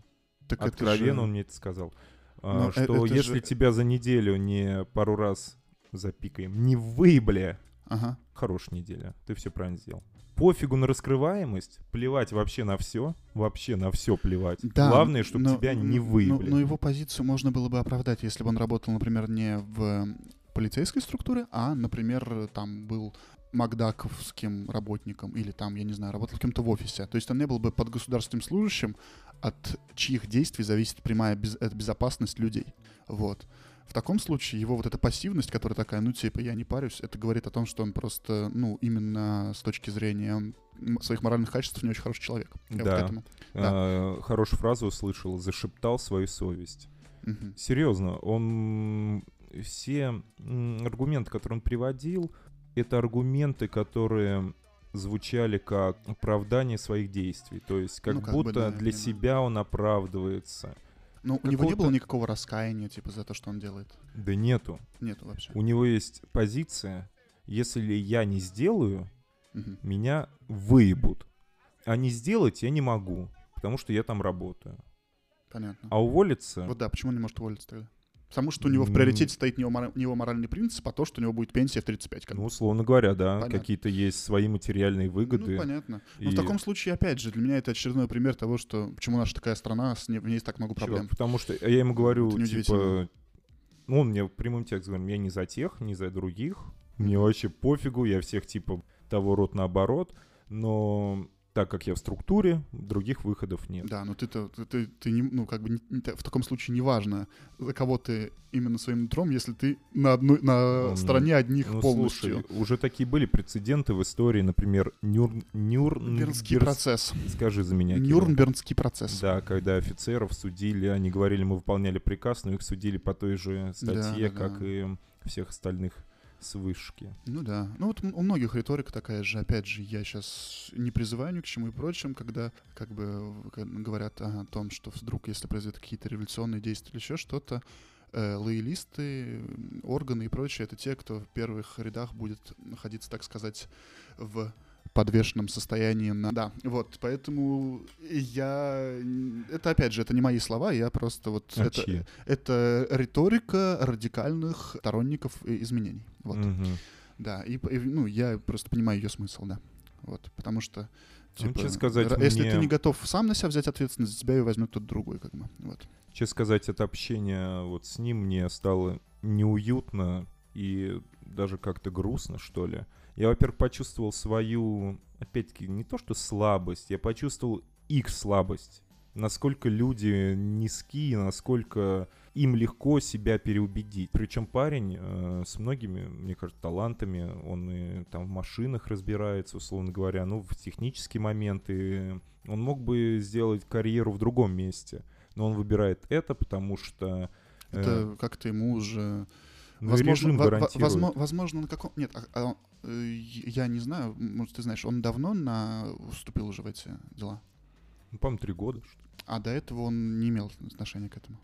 Так откровенно же... он мне это сказал. Но что это если же... тебя за неделю не пару раз запикаем, не вы, бля, ага. Хорошая неделя, ты все правильно сделал. Пофигу на раскрываемость, плевать вообще на все, вообще на все плевать. Да, главное, чтобы но, тебя не выявили. Но, но его позицию можно было бы оправдать, если бы он работал, например, не в полицейской структуре, а, например, там был макдаковским работником или там, я не знаю, работал кем-то в офисе. То есть он не был бы под государственным служащим, от чьих действий зависит прямая без, безопасность людей. Вот. В таком случае его вот эта пассивность, которая такая, ну типа я не парюсь, это говорит о том, что он просто, ну именно с точки зрения своих моральных качеств не очень хороший человек. Я да. Вот к этому. А, да. Хорошую фразу услышал, зашептал свою совесть. Угу. Серьезно, он все аргументы, которые он приводил, это аргументы, которые звучали как оправдание своих действий, то есть как, ну, как будто бы, да, для себя он оправдывается. Ну, у него не было никакого раскаяния, типа, за то, что он делает? Да нету. Нету вообще. У него есть позиция, если я не сделаю, угу. меня выебут. А не сделать я не могу, потому что я там работаю. Понятно. А уволиться... Вот да, почему он не может уволиться тогда? Потому что у него в приоритете стоит не его, мор... не его моральный принцип, а то, что у него будет пенсия в тридцать пять. Как ну, условно говоря, да. Понятно. Какие-то есть свои материальные выгоды. Ну, понятно. И... Но в таком случае, опять же, для меня это очередной пример того, что почему наша такая страна, с ней, в ней так много проблем. Чего? Потому что я ему говорю, типа... Ну, он мне в прямом тексте говорит, я не за тех, не за других. Мне вообще пофигу, я всех типа того рот наоборот. Но... Так как я в структуре, других выходов нет. Да, но ты-то, ты, ты, ты не, ну, как бы, не, в таком случае неважно, за кого ты именно своим нутром, если ты на, одну, на стороне одних ну, полностью. Слушай, уже такие были прецеденты в истории, например, Нюр, Нюрнбергский процесс. Скажи за меня. Нюрнбергский процесс. Да, когда офицеров судили, они говорили, мы выполняли приказ, но их судили по той же статье, да, как да. и всех остальных. С вышки. Ну да. Ну вот у многих риторика такая же. Опять же, я сейчас не призываю ни к чему и прочим, когда как бы говорят о том, что вдруг, если произойдут какие-то революционные действия или еще что-то, э, лоялисты, органы и прочее, это те, кто в первых рядах будет находиться, так сказать, в подвешенном состоянии. На... Да, вот, поэтому я... Это, опять же, это не мои слова, я просто вот... А это, чьи? Это риторика радикальных сторонников изменений. Вот. Угу. Да, и, и ну, я просто понимаю ее смысл, да. Вот, потому что, типа, ну, сказать, если мне... ты не готов сам на себя взять ответственность, за тебя ее возьмет тот другой, как бы, вот. Честно сказать, это общение вот с ним мне стало неуютно и даже как-то грустно, что ли. Я, во-первых, почувствовал свою, опять-таки, не то что слабость, я почувствовал их слабость. Насколько люди низки, насколько им легко себя переубедить. Причем парень э, с многими, мне кажется, талантами, он и там в машинах разбирается, условно говоря, ну, в технические моменты. Он мог бы сделать карьеру в другом месте, но он выбирает это, потому что... Э, это как-то ему уже... Ну, возможно, возможно, возможно, на каком... Нет, а, а, я не знаю, может, ты знаешь, он давно на... вступил уже в эти дела? Ну, по-моему, три года. А до этого он не имел отношения к этому?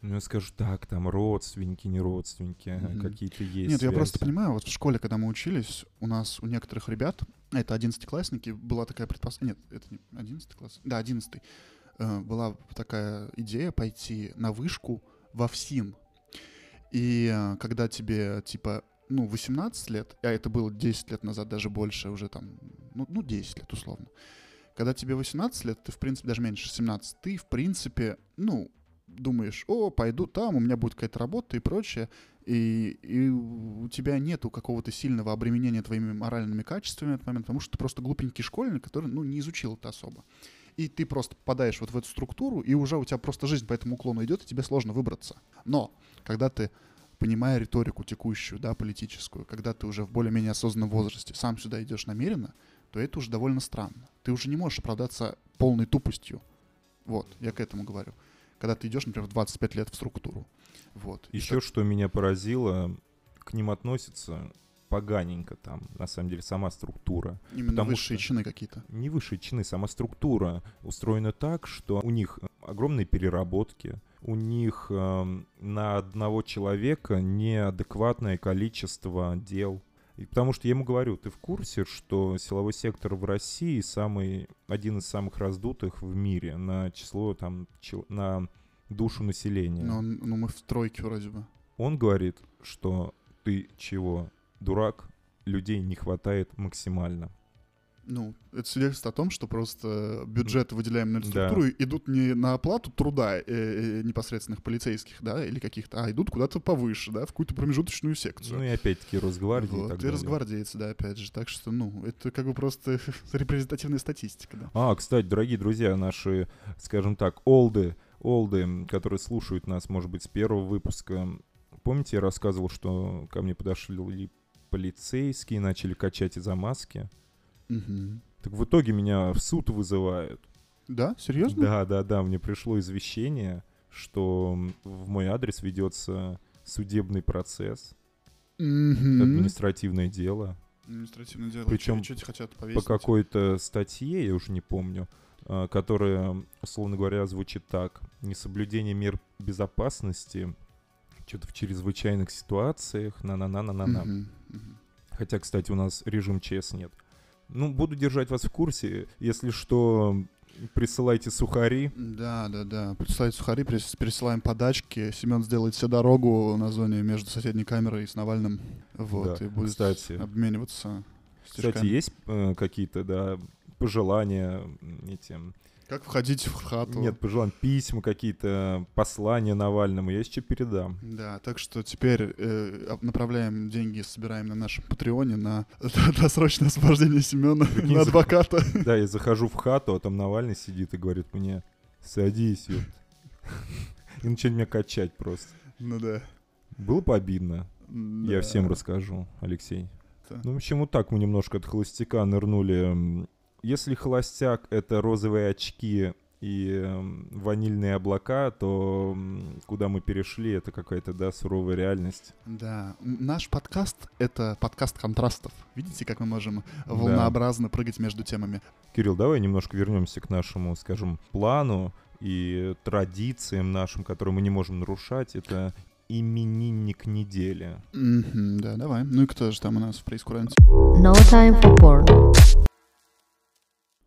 Ну, я скажу так, там родственники, не родственники, mm-hmm. какие-то есть. Нет, связи. Я просто понимаю, вот в школе, когда мы учились, у нас у некоторых ребят, это одиннадцатиклассники, была такая предпосылка... Нет, это не одиннадцатый класс? Да, одиннадцатый. Была такая идея пойти на вышку во ВСИН. И когда тебе, типа, ну, восемнадцать лет, а это было десять лет назад, даже больше, уже там, ну, ну десять лет условно. Когда тебе восемнадцать лет, ты, в принципе, даже меньше, семнадцать, ты, в принципе, ну, думаешь, о, пойду там, у меня будет какая-то работа и прочее, и, и у тебя нету какого-то сильного обременения твоими моральными качествами в этот момент, потому что ты просто глупенький школьник, который, ну, не изучил это особо. И ты просто попадаешь вот в эту структуру, и уже у тебя просто жизнь по этому уклону идет, и тебе сложно выбраться. Но когда ты понимая риторику текущую, да, политическую, когда ты уже в более-менее осознанном возрасте сам сюда идешь намеренно, то это уже довольно странно. Ты уже не можешь оправдаться полной тупостью. Вот, я к этому говорю. Когда ты идешь, например, в двадцать пять лет в структуру. Вот. Еще это... что меня поразило, к ним относятся поганенько там, на самом деле, сама структура. Именно высшие чины какие-то. Не высшие чины, сама структура устроена так, что у них огромные переработки, у них э, на одного человека неадекватное количество дел. И потому что я ему говорю, ты в курсе, что силовой сектор в России самый, один из самых раздутых в мире на число, там, чел, на душу населения. Но, но мы в тройке вроде бы. Он говорит, что ты чего, дурак, людей не хватает максимально. Ну, это свидетельствует о том, что просто бюджеты, выделяемые на структуру, да, идут не на оплату труда э, э, непосредственных полицейских, да, или каких-то, а идут куда-то повыше, да, в какую-то промежуточную секцию. Ну и опять-таки Росгвардии вот, и так и далее. Росгвардейцы, да, опять же. Так что, ну, это как бы просто репрезентативная статистика, да. А, кстати, дорогие друзья, наши, скажем так, олды, олды, которые слушают нас, может быть, с первого выпуска. Помните, я рассказывал, что ко мне подошли полицейские, начали качать из-за маски? Угу. Так в итоге меня в суд вызывают. Да? Серьезно? Да, да, да. Мне пришло извещение, что в мой адрес ведется судебный процесс. Угу. Административное дело. Административное дело. Причем по какой-то статье, я уже не помню, которая, условно говоря, звучит так. Несоблюдение мер безопасности что-то в чрезвычайных ситуациях. На-на-на-на-на-на. Угу. Угу. Хотя, кстати, у нас режим ЧС нет. Ну, буду держать вас в курсе. Если что, присылайте сухари. Да, да, да. Присылайте сухари, присылаем подачки. Семен сделает всю дорогу на зоне между соседней камерой и с Навальным. Вот, да, и будет, кстати, обмениваться стишками. Кстати, есть э, какие-то, да, пожелания этим? Как входить в хату? Нет, пожелания, письма какие-то, послания Навальному. Я еще передам. Да, так что теперь э, направляем деньги, собираем на нашем Патреоне на досрочное освобождение Семена, на адвоката. Да, я захожу в хату, а там Навальный сидит и говорит мне: садись, ёпт. И начали меня качать просто. Ну да. Было бы обидно. Я всем расскажу, Алексей. Ну, в общем, вот так мы немножко от холостяка нырнули. Если холостяк — это розовые очки и ванильные облака, то куда мы перешли, это какая-то, да, суровая реальность. Да, наш подкаст — это подкаст контрастов. Видите, как мы можем волнообразно, да, прыгать между темами? Кирилл, давай немножко вернемся к нашему, скажем, плану и традициям нашим, которые мы не можем нарушать. Это именинник недели. Mm-hmm, да, давай. Ну и кто же там у нас в прейскуранте? No time for porn.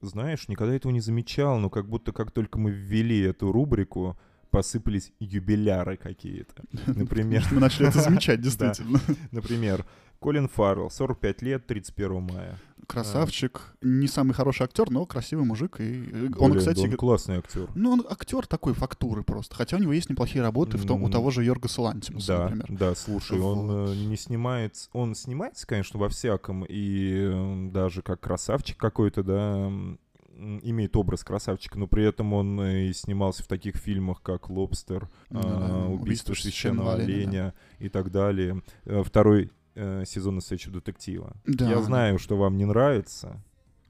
Знаешь, никогда этого не замечал, но как будто как только мы ввели эту рубрику, посыпались юбиляры какие-то. Например... Мы начали это замечать, действительно. Например, Колин Фаррелл, сорок пять лет, тридцать первого мая. Красавчик. Не самый хороший актер, но красивый мужик. Он, кстати... Он классный актер. Ну, он актер такой фактуры просто. Хотя у него есть неплохие работы у того же Йоргаса Лантимуса, например. Да, слушай, он не снимается... Он снимается, конечно, во всяком. И даже как красавчик какой-то, да... имеет образ красавчика, но при этом он и снимался в таких фильмах, как «Лобстер», да, а, «Убийство священного оленя», да, и так далее. Второй э, сезон «Настоящего детектива». Да. Я знаю, что вам не нравится,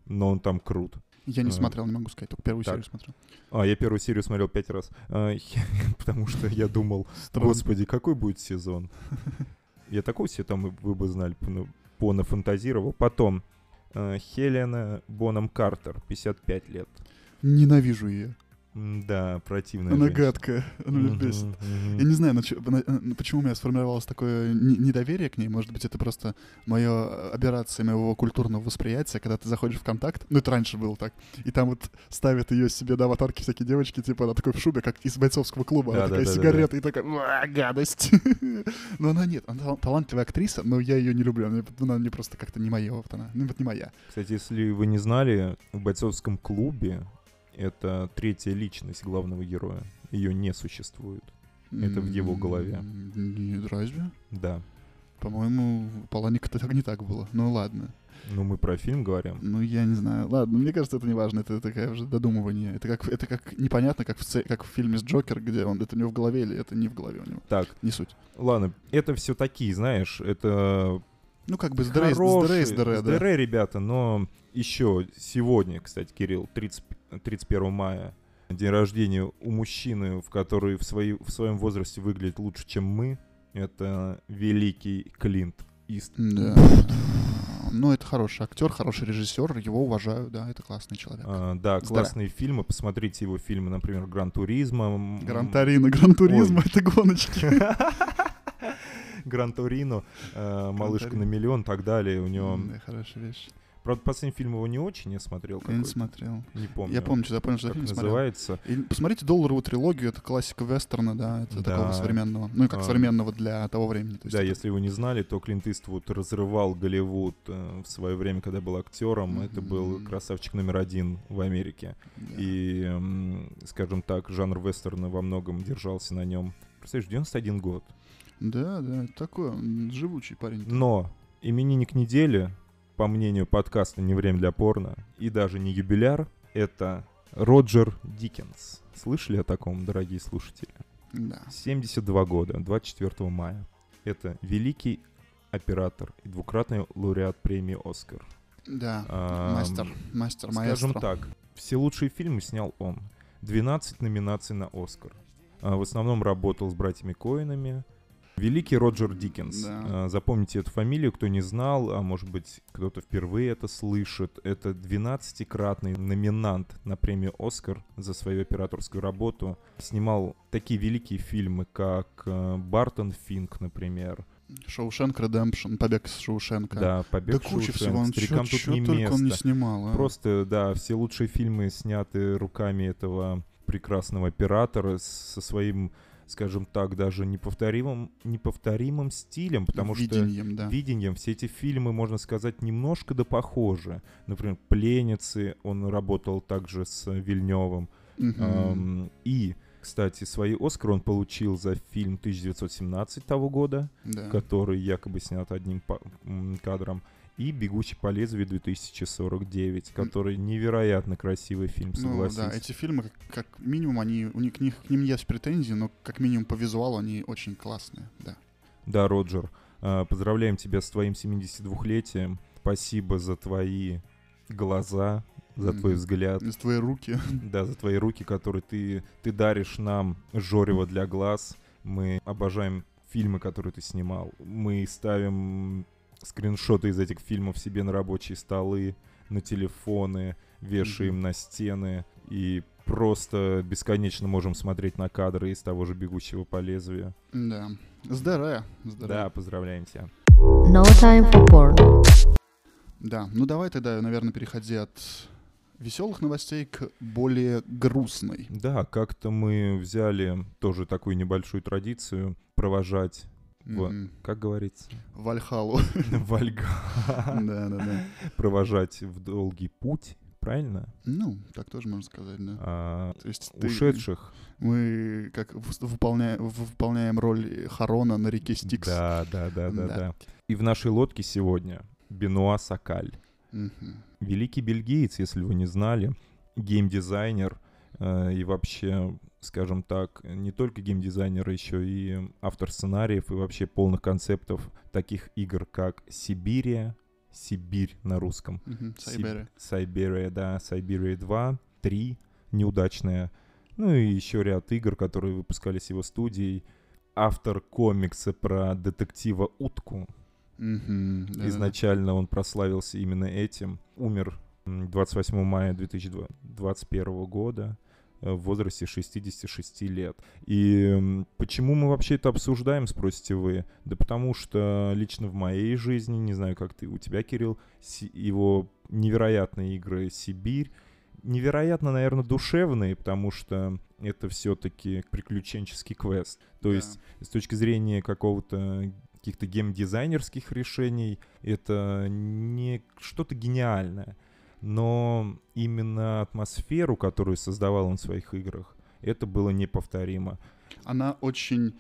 но он там крут. Я не смотрел, не могу сказать, только первую так. серию смотрел. А, я первую серию смотрел пять раз, потому что я думал, господи, какой будет сезон. Я такого себе там, вы бы знали, понафантазировал. Потом... Хелена Бонем Картер, пятьдесят пять лет. Ненавижу ее. Да, противная. Она женщина. Гадкая, она меня бесит. Mm-hmm. Я не знаю, почему у меня сформировалось такое недоверие к ней. Может быть, это просто моя аберрация моего культурного восприятия, когда ты заходишь в «Контакт», ну это раньше было так, и там вот ставят ее себе на аватарки всякие девочки, типа она такой в шубе, как из бойцовского клуба, да, она да, такая да, сигарета да, и такая гадость. Но она нет, она талантливая актриса, но я ее не люблю, она, она мне просто как-то не моя, вот она, ну вот не моя. Кстати, если вы не знали, в бойцовском клубе это третья личность главного героя. Ее не существует. Это в его голове. Разве? Да. По-моему, у Поланика не так было. Ну ладно. Ну мы про фильм говорим. Ну я не знаю. Ладно, мне кажется, это не важно. Это такое уже додумывание. Это как, это как непонятно, как в, ц... как в фильме с Джокер, где он, это у него в голове или это не в голове у него. Так. Не суть. Ладно, это все такие, знаешь, это... Ну как бы с Дре, с Дре, да. Дре, ребята, но еще сегодня, кстати, Кирилл, тридцать, тридцать первого мая, день рождения у мужчины, в который в, свои, в своем возрасте выглядит лучше, чем мы. Это великий Клинт Иствуд. Да. Ну, это хороший актер, хороший режиссер, его уважаю, да, это классный человек. А, да, классные Здра. фильмы, посмотрите его фильмы, например, «Гран Туризмо». «Гран Торино», «Гран Туризмо» — это гоночки. «Гран Торино», «Малышка на миллион» и так далее. У него... Хорошая вещь. Правда, последний фильм его не очень я смотрел. Я не смотрел. Не помню. Я помню, что я помню, что как фильм называется. И посмотрите «Долларовую трилогию», это классика вестерна, да, это да. такого современного. Ну и как а... современного для того времени. То есть да, это... если вы не знали, то Клинт Иствуд разрывал Голливуд в свое время, когда был актером. Mm-hmm. Это был красавчик номер один в Америке. Yeah. И, скажем так, жанр вестерна во многом держался на нем. Представляешь, девяносто один год. Да, да, такой живучий парень. Но именинник недели... По мнению подкаста «Не время для порно» и даже не юбиляр, это Роджер Дикинс. Слышали о таком, дорогие слушатели? Да. семьдесят два года, двадцать четвёртого мая. Это великий оператор и двукратный лауреат премии «Оскар». Да, а, мастер, мастер, маэстро. Скажем так, все лучшие фильмы снял он. двенадцать номинаций на «Оскар». А, в основном работал с братьями Коэнами. Великий Роджер Дикинс. Да. Запомните эту фамилию, кто не знал, а может быть, кто-то впервые это слышит. Это двенадцатикратный номинант на премию «Оскар» за свою операторскую работу. Снимал такие великие фильмы, как «Бартон Финк», например. «Шоушенк Редемпшн», «Побег из Шоушенка». Да, «Побег из да Шоушенка». Всего он чё, чё не только место. Он не снимал. А? Просто, да, все лучшие фильмы сняты руками этого прекрасного оператора со своим... скажем так, даже неповторимым, неповторимым стилем, потому видением, что да. видением все эти фильмы, можно сказать, немножко да похожи. Например, «Пленницы», он работал также с Вильнёвым. Uh-huh. Эм, и, кстати, свои «Оскары» он получил за фильм тысяча девятьсот семнадцатого того года, да. который якобы снят одним по- кадром. И «Бегущий по лезвию две тысячи сорок девять», который невероятно красивый фильм, согласен. Ну да, эти фильмы, как, как минимум, они, у них, к, них, к ним есть претензии, но как минимум по визуалу они очень классные, да. Да, Роджер, поздравляем тебя с твоим семидесятидвухлетием. Спасибо за твои глаза, за mm-hmm. твой взгляд. За твои руки. Да, за твои руки, которые ты, ты даришь нам, жорево для глаз. Мы обожаем фильмы, которые ты снимал. Мы ставим... скриншоты из этих фильмов себе на рабочие столы, на телефоны, вешаем mm-hmm. на стены и просто бесконечно можем смотреть на кадры из того же «Бегущего по лезвию». Да. Здорово. Да, поздравляем тебя. No time for porn. Да, ну давай тогда, наверное, переходи от веселых новостей к более грустной. Да, как-то мы взяли тоже такую небольшую традицию провожать... В, mm-hmm. как говорится? Вальхалу. Вальга. Да, да, да. Провожать в долгий путь, правильно? Ну, так тоже можно сказать, да. А, то есть ушедших. Ты, мы как выполняем, выполняем роль Харона на реке Стикс. Да, да, да, да, да, да. И в нашей лодке сегодня Бенуа Сокаль. Mm-hmm. Великий бельгиец, если вы не знали, геймдизайнер э, и вообще... скажем так, не только геймдизайнер, еще и автор сценариев и вообще полных концептов таких игр, как «Сибирия», «Сибирь» на русском, mm-hmm. «Сайберия», Сайберия, да, «Сайберия два», «три», «Неудачная», ну и еще ряд игр, которые выпускались его студией. Автор комикса про детектива Утку. Mm-hmm. Изначально mm-hmm. он прославился именно этим. Умер двадцать восьмого мая две тысячи двадцать первого года. В возрасте шестидесяти шести лет. И почему мы вообще это обсуждаем, спросите вы? Да потому что лично в моей жизни, не знаю, как ты, у тебя, Кирилл, его невероятные игры «Сибирь», невероятно, наверное, душевные, потому что это все-таки приключенческий квест. То да. есть с точки зрения какого-то... каких-то геймдизайнерских решений, это не что-то гениальное. Но именно атмосферу, которую создавал он в своих играх, это было неповторимо. Она очень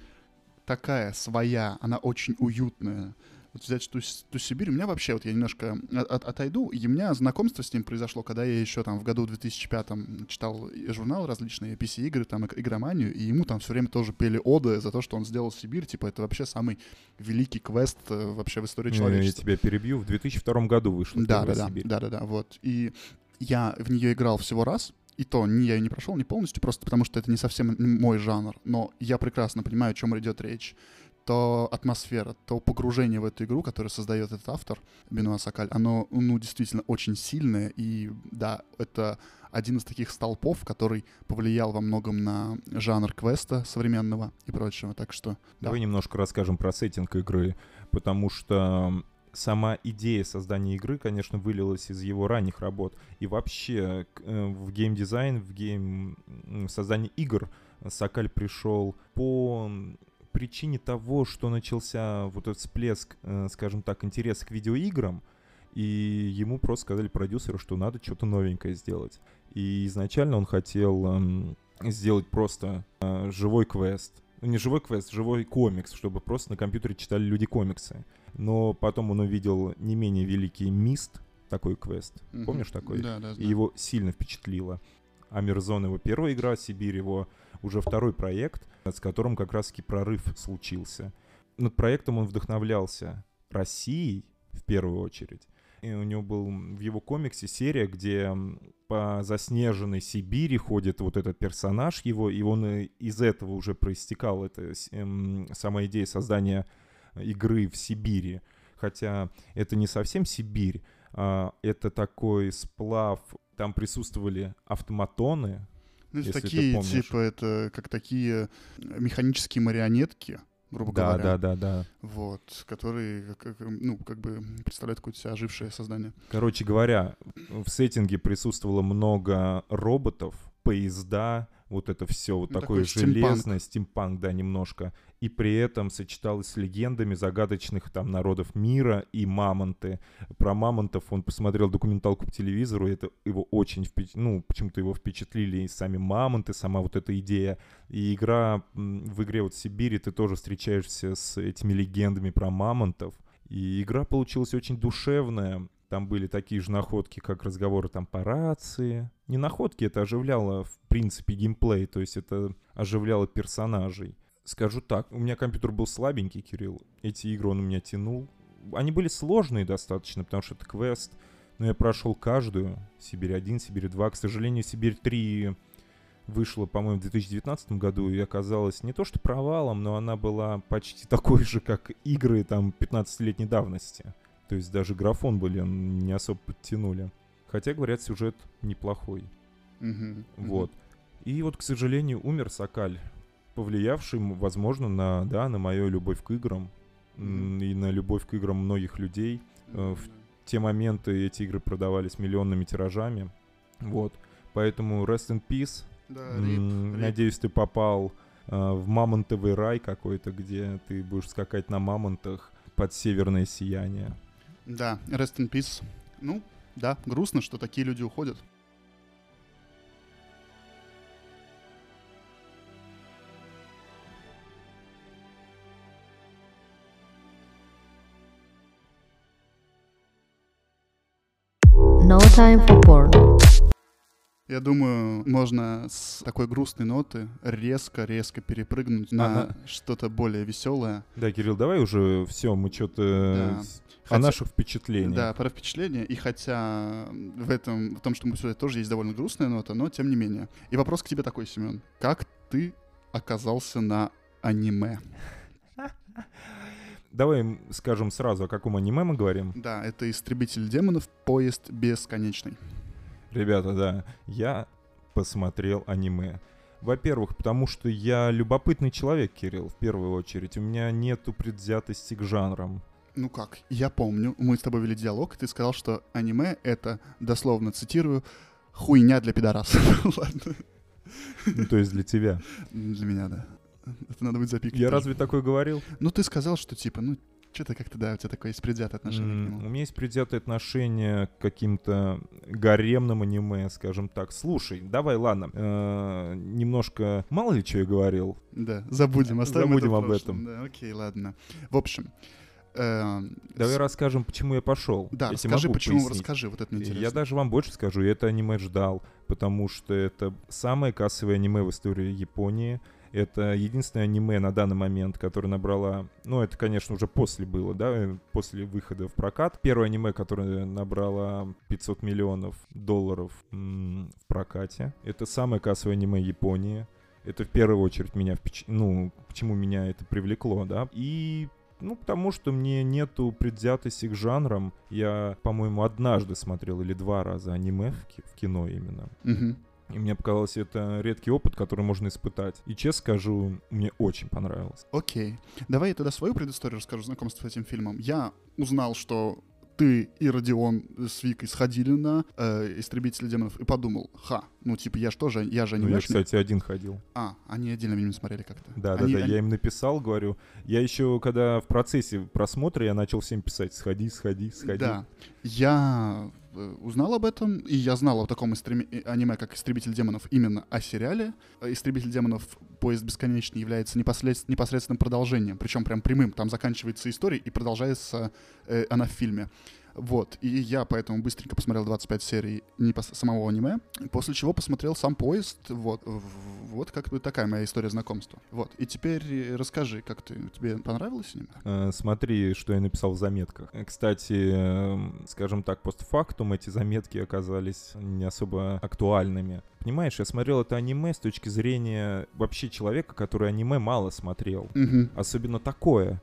такая своя, она очень уютная. Вот взять ту, ту Сибирь, у меня вообще, вот я немножко от, от, отойду, и у меня знакомство с ним произошло, когда я еще там в году две тысячи пятом читал журнал различные, пи си-игры, там, игроманию, и ему там все время тоже пели оды за то, что он сделал Сибирь, типа, это вообще самый великий квест вообще в истории человечества. Я тебя перебью, в две тысячи втором году вышла да, да, да, Сибирь. Да-да-да, вот, и я в нее играл всего раз. И то я ее не прошел не полностью, просто потому что это не совсем мой жанр, но я прекрасно понимаю, о чем идет речь. То атмосфера, то погружение в эту игру, которую создает этот автор, Бенуа Сокаль, оно, ну, действительно очень сильное. И да, это один из таких столпов, который повлиял во многом на жанр квеста современного и прочего. Так что... Давай да. немножко расскажем про сеттинг игры, потому что... Сама идея создания игры, конечно, вылилась из его ранних работ. И вообще в геймдизайн, в гейм... в создание игр Сокаль пришел по причине того, что начался вот этот всплеск, скажем так, интереса к видеоиграм. И ему просто сказали продюсеру, что надо что-то новенькое сделать. И изначально он хотел сделать просто живой квест. Не живой квест, живой комикс, чтобы просто на компьютере читали люди комиксы. Но потом он увидел не менее великий Мист, такой квест. Mm-hmm. Помнишь такой? Да, да, и его сильно впечатлило. Амерзон его первая игра, Сибирь его уже второй проект, с которым как раз-таки прорыв случился. Над проектом он вдохновлялся Россией в первую очередь. И у него был в его комиксе серия, где по заснеженной Сибири ходит вот этот персонаж его, и он из этого уже проистекал. Это э, сама идея создания игры в Сибири. Хотя это не совсем Сибирь, а это такой сплав. Там присутствовали автоматоны. Ну, это такие, типа, это как такие механические марионетки. Грубо да, говоря, да, да, да. Вот, которые, ну, как бы представляют какое-то себя ожившее создание. Короче говоря, в сеттинге присутствовало много роботов, поезда, вот это все, вот ну, такое железное, стимпанк, да, немножко. И при этом сочеталось с легендами загадочных там народов мира и мамонты. Про мамонтов он посмотрел документалку по телевизору, и это его очень впечатлило, ну, почему-то его впечатлили и сами мамонты, сама вот эта идея. И игра, в игре вот Сибири ты тоже встречаешься с этими легендами про мамонтов. И игра получилась очень душевная. Там были такие же находки, как разговоры там по рации. Не находки, это оживляло, в принципе, геймплей, то есть это оживляло персонажей. Скажу так, у меня компьютер был слабенький, Кирилл. Эти игры он у меня тянул. Они были сложные достаточно, потому что это квест. Но я прошел каждую. Сибирь один, Сибирь два. К сожалению, Сибирь три вышла, по-моему, в две тысячи девятнадцатом году. И оказалась не то что провалом, но она была почти такой же, как игры там пятнадцатилетней давности. То есть даже графон были, не особо подтянули. Хотя, говорят, сюжет неплохой. Mm-hmm. Вот. И вот, к сожалению, умер Сокаль, повлиявший, возможно, на, да, на мою любовь к играм. Mm-hmm. И на любовь к играм многих людей. Mm-hmm. В те моменты эти игры продавались миллионными тиражами. Вот. Поэтому rest in peace. Да, рит, рит. Надеюсь, ты попал в мамонтовый рай какой-то, где ты будешь скакать на мамонтах под северное сияние. Да, rest in peace. Ну, да, грустно, что такие люди уходят. No time for porn. Я думаю, можно с такой грустной ноты резко-резко перепрыгнуть а на она... что-то более веселое. Да, Кирилл, давай уже все, мы что-то... Да. Хотя... О наших впечатлениях. Да, про впечатления. И хотя в этом, в том, что мы сюда тоже есть довольно грустная нота, но тем не менее. И вопрос к тебе такой, Семен. Как ты оказался на аниме? Давай скажем сразу, о каком аниме мы говорим. Да, это «Истребитель демонов. Поезд бесконечный». Ребята, да, я посмотрел аниме. Во-первых, потому что я любопытный человек, Кирилл, в первую очередь. У меня нету предвзятости к жанрам. Ну как, я помню, мы с тобой вели диалог, и ты сказал, что аниме — это, дословно цитирую, хуйня для пидорасов. Ладно. Ну, то есть для тебя. Для меня, да. Это надо будет запикать. Я разве такое говорил? Ну, ты сказал, что типа, ну, Что-то как-то, да, у тебя такое есть предвзятое отношение mm, к нему. У меня есть предвзятое отношение к каким-то гаремным аниме, скажем так. Слушай, давай, ладно, э, немножко... Мало ли, что я говорил. Да, забудем, оставим забудем это в прошлом. Об этом. Да, окей, ладно. В общем... Давай с... расскажем, почему я пошел. Да, я расскажи, почему, пояснить. расскажи, вот это интересно. Я даже вам больше скажу, я это аниме ждал, потому что это самое кассовое аниме в истории Японии. Это единственное аниме на данный момент, которое набрало... Ну, это, конечно, уже после было, да, после выхода в прокат. Первое аниме, которое набрало пятьсот миллионов долларов м- в прокате. Это самое кассовое аниме Японии. Это в первую очередь меня... Впеч... Ну, почему меня это привлекло, да. И... Ну, потому что мне нету предвзятости к жанрам. Я, по-моему, однажды смотрел или два раза аниме в кино именно. Mm-hmm. И мне показалось, это редкий опыт, который можно испытать. И, честно скажу, мне очень понравилось. Окей. Okay. Давай я тогда свою предысторию расскажу, знакомство с этим фильмом. Я узнал, что ты и Родион с Викой сходили на э, «Истребителя демонов» и подумал, ха, ну типа я же тоже, я же анимешник. Ну я, кстати, один ходил. А, они отдельно меня не смотрели как-то. Да-да-да, они... я им написал, говорю. Я еще, когда в процессе просмотра, я начал всем писать «сходи, сходи, сходи». Да, я узнал об этом, и я знал о таком истрем... аниме, как «Истребитель демонов», именно о сериале. «Истребитель демонов. Поезд бесконечный» является непослед... непосредственным продолжением, причем прям прямым. Там заканчивается история, и продолжается э, она в фильме. Вот, и я поэтому быстренько посмотрел двадцать пять серий непос... самого аниме, после чего посмотрел сам поезд, вот, вот как бы такая моя история знакомства. Вот, и теперь расскажи, как ты, тебе понравилось аниме? Смотри, что я написал в заметках. Кстати, скажем так, постфактум эти заметки оказались не особо актуальными. Понимаешь, я смотрел это аниме с точки зрения вообще человека, который аниме мало смотрел. Угу. Особенно такое,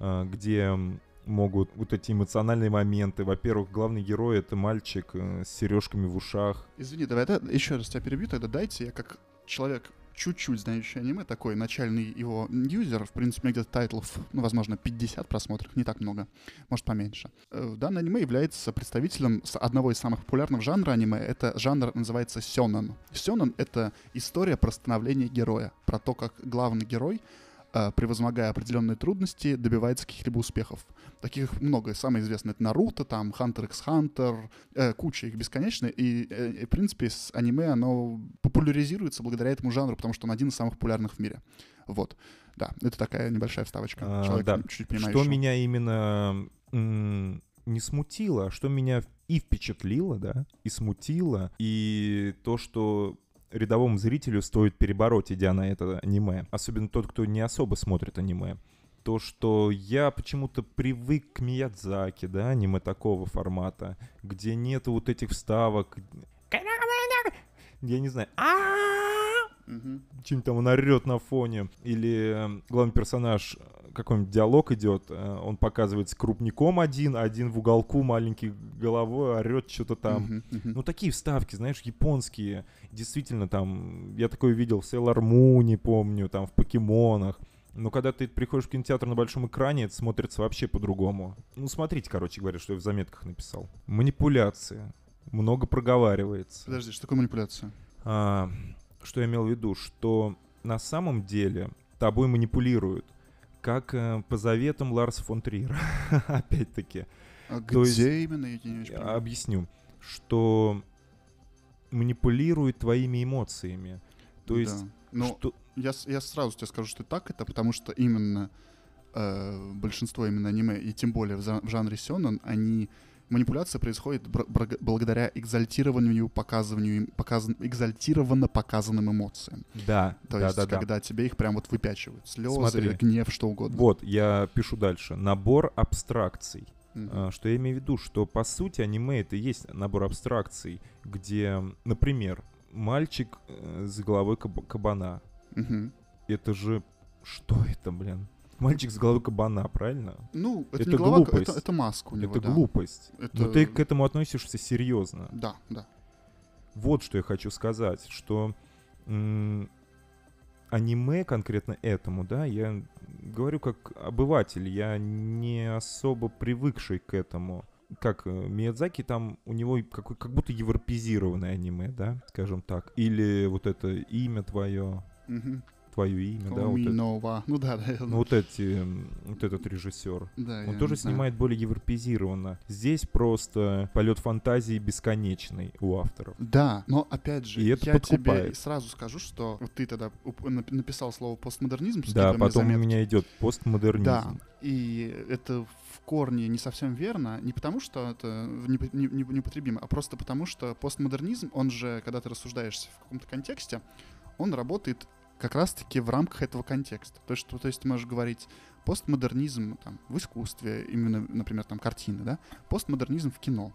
где... могут вот эти эмоциональные моменты. Во-первых, главный герой — это мальчик э, с сережками в ушах. Извини, давай да, еще раз тебя перебью, тогда дайте. Я как человек, чуть-чуть знающий аниме, такой начальный его юзер, в принципе, где-то тайтлов, ну, возможно, пятьдесят просмотров, не так много, может, поменьше. Данное аниме является представителем одного из самых популярных жанров аниме. Это жанр называется сёнэн. Сёнэн — это история про становление героя, про то, как главный герой, превозмогая определенные трудности, добивается каких-либо успехов. Таких много. Самое известное — это Наруто, там Хантер икс Хантер, куча их бесконечная. И, э, в принципе, с аниме оно популяризируется благодаря этому жанру, потому что он один из самых популярных в мире. Вот. Да, это такая небольшая вставочка. А, человек, да. Чуть понимающего. Что меня именно м- не смутило, что меня и впечатлило, да, и смутило, и то, что... рядовому зрителю стоит перебороть, идя на это аниме. Особенно тот, кто не особо смотрит аниме. То, что я почему-то привык к Миядзаки, да, аниме такого формата, где нету вот этих вставок. Я не знаю. Чем-то он орёт на фоне. Или главный персонаж, какой-нибудь диалог идет, он показывается крупником один, один в уголку маленький головой орет что-то там. Uh-huh, uh-huh. Ну, такие вставки, знаешь, японские. Действительно, там, я такое видел в Sailor Moon, не помню, там, в «Покемонах». Но когда ты приходишь в кинотеатр на большом экране, это смотрится вообще по-другому. Ну, смотрите, короче говоря, что я в заметках написал. Манипуляция. Много проговаривается. Подожди, что такое манипуляция? А, что я имел в виду? Что на самом деле тобой манипулируют. Как э, по заветам Ларса фон Триера, опять-таки. А где есть, именно, я не очень понимаю. Объясню, что манипулирует твоими эмоциями. То да. есть... Ну, что... я, я сразу тебе скажу, что так это, потому что именно э, большинство именно аниме, и тем более в, за, в жанре сёнэн, они... Манипуляция происходит бр- бр- благодаря экзальтированию, показыванию, показ... экзальтированно показанным эмоциям. Да, То да, есть, да, когда да. тебе их прям вот выпячивают. Слезы, гнев, что угодно. Вот, я пишу дальше. Набор абстракций. Mm-hmm. Что я имею в виду? Что, по сути, аниме — это и есть набор абстракций, где, например, мальчик с головой каб- кабана. Mm-hmm. Это же... Что это, блин? Мальчик с головой кабана, правильно? Ну, это, это не глупость. Голова, это, это маска у него, Это да. глупость. Это... Но ты к этому относишься серьезно. Да, да. Вот что я хочу сказать, что м- аниме конкретно этому, да, я говорю как обыватель, я не особо привыкший к этому. Как Миядзаки, там у него какой, как будто европеизированное аниме, да, скажем так. Или вот это «Имя твое». Угу. твое имя, да, вот это, ну да, да, ну, вот эти, вот этот режиссер, да, он тоже снимает более европеизированно. Здесь просто полет фантазии бесконечный у авторов. Да, но опять же, и это я подкупает. Тебе сразу скажу, что вот ты тогда написал слово постмодернизм. Да, потом у меня идет постмодернизм. Да, и это в корне не совсем верно, не потому что это непотребимо, а просто потому что постмодернизм, он же, когда ты рассуждаешься в каком-то контексте, он работает как раз-таки в рамках этого контекста. То есть, то есть ты можешь говорить постмодернизм там, в искусстве, именно, например, там, картины, да? Постмодернизм в кино.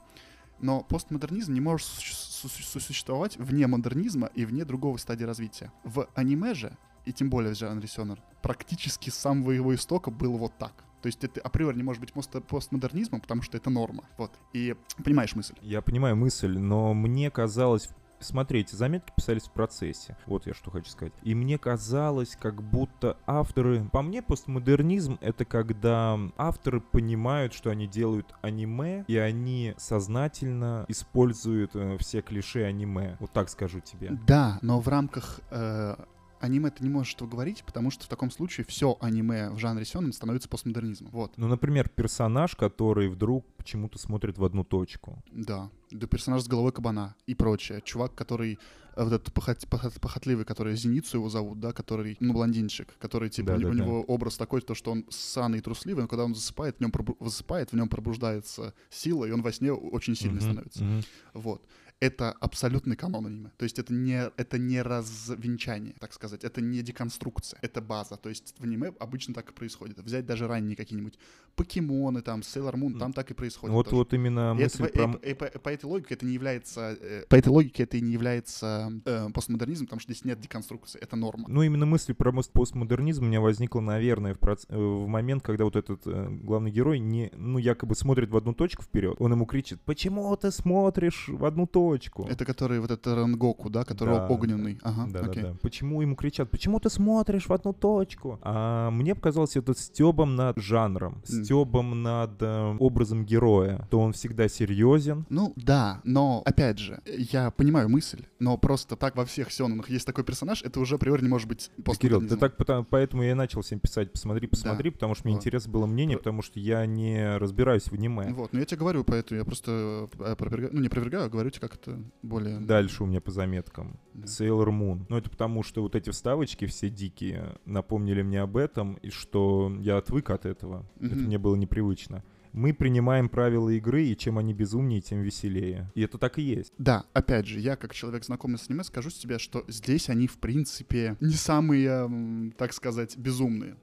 Но постмодернизм не может существовать вне модернизма и вне другого стадии развития. В аниме же, и тем более в жанре сёнэр, практически с самого его истока было вот так. То есть это априори не может быть постмодернизмом, потому что это норма. Вот. И понимаешь мысль? Я понимаю мысль, но мне казалось... Смотрите, заметки писались в процессе. Вот я что хочу сказать. И мне казалось, как будто авторы... По мне, постмодернизм — это когда авторы понимают, что они делают аниме, и они сознательно используют э, все клише аниме. Вот так скажу тебе. Да, но в рамках... Э... аниме ты не можешь этого говорить, потому что в таком случае все аниме в жанре сёнэн становится постмодернизмом. Вот. Ну, например, персонаж, который вдруг почему-то смотрит в одну точку. Да. Да, персонаж с головой кабана и прочее. Чувак, который... Вот этот похот, похот, похотливый, который Зеницу его зовут, да, который... Ну, блондинчик, который, типа, да, у, да, у него да. образ такой, то, что он ссаный и трусливый, но когда он засыпает, в нем пробу- засыпает, в нем пробуждается сила, и он во сне очень сильный mm-hmm. становится. Mm-hmm. Вот. Это абсолютный канон аниме. То есть это не, это не развенчание, так сказать. Это не деконструкция. Это база. То есть в аниме обычно так и происходит. Взять даже ранние какие-нибудь покемоны, там, Sailor Moon, там так и происходит. Вот, вот именно мысль это, про... и, и, и, по, по этой логике это не является... Э, по этой логике это и не является э, постмодернизмом, потому что здесь нет деконструкции. Это норма. Ну, именно мысль про постмодернизм у меня возникла, наверное, в, проц... в момент, когда вот этот э, главный герой не, ну, якобы смотрит в одну точку вперед. Он ему кричит: «Почему ты смотришь в одну точку?» Точку. Это который вот этот Ренгоку, да, который да, огненный. Ага, да, окей. Да, да. Почему ему кричат? Почему ты смотришь в одну точку? А мне показалось это стёбом над жанром, стёбом mm. над э, образом героя. То он всегда серьезен. Ну да, но опять же, я понимаю мысль, но просто так во всех сёнэнах есть такой персонаж, это уже априори не может быть постмодернизм. Кирилл, ты так потому, поэтому я и начал всем писать: посмотри, посмотри, да. потому что мне вот. интересно было мнение, про... потому что я не разбираюсь в аниме. Вот, ну я тебе говорю, поэтому я просто опровергаю, ну не опровергаю, а говорю тебе как более... Дальше у меня по заметкам да. Sailor Moon. Ну это потому, что вот эти вставочки все дикие напомнили мне об этом, и что я отвык от этого. Mm-hmm. Это мне было непривычно. Мы принимаем правила игры, и чем они безумнее, тем веселее. И это так и есть. Да, опять же, я как человек, знакомый с аниме, скажу тебе, что здесь они, в принципе, не самые, так сказать, безумные.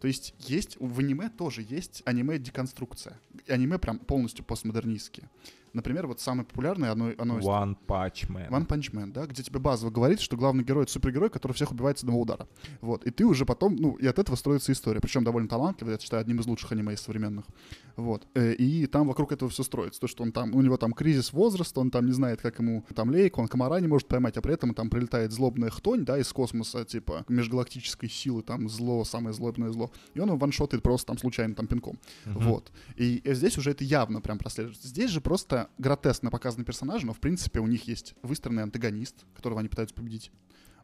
То есть есть в аниме тоже есть аниме-деконструкция. Аниме прям полностью постмодернистские. Например, вот самое популярное оно... оно One Punch Man. One Punch Man, да, где тебе базово говорит, что главный герой — это супергерой, который всех убивает с одного удара. Вот, и ты уже потом, ну, и от этого строится история. Причем довольно талантливый, я считаю, одним из лучших аниме из современных. Вот, и там вокруг этого все строится. То, что он там, у него там кризис возраста, он там не знает, как ему там лейку, он комара не может поймать, а при этом там прилетает злобная хтонь, да, из космоса, типа, межгалактической силы, там, зло, самое злобное зло. И он его ваншотает просто там случайно, там, пинком. Uh-huh. Вот. И здесь уже это явно прям прослеживается. Здесь же просто гротескно показаны персонажи, но в принципе у них есть выстроенный антагонист, которого они пытаются победить.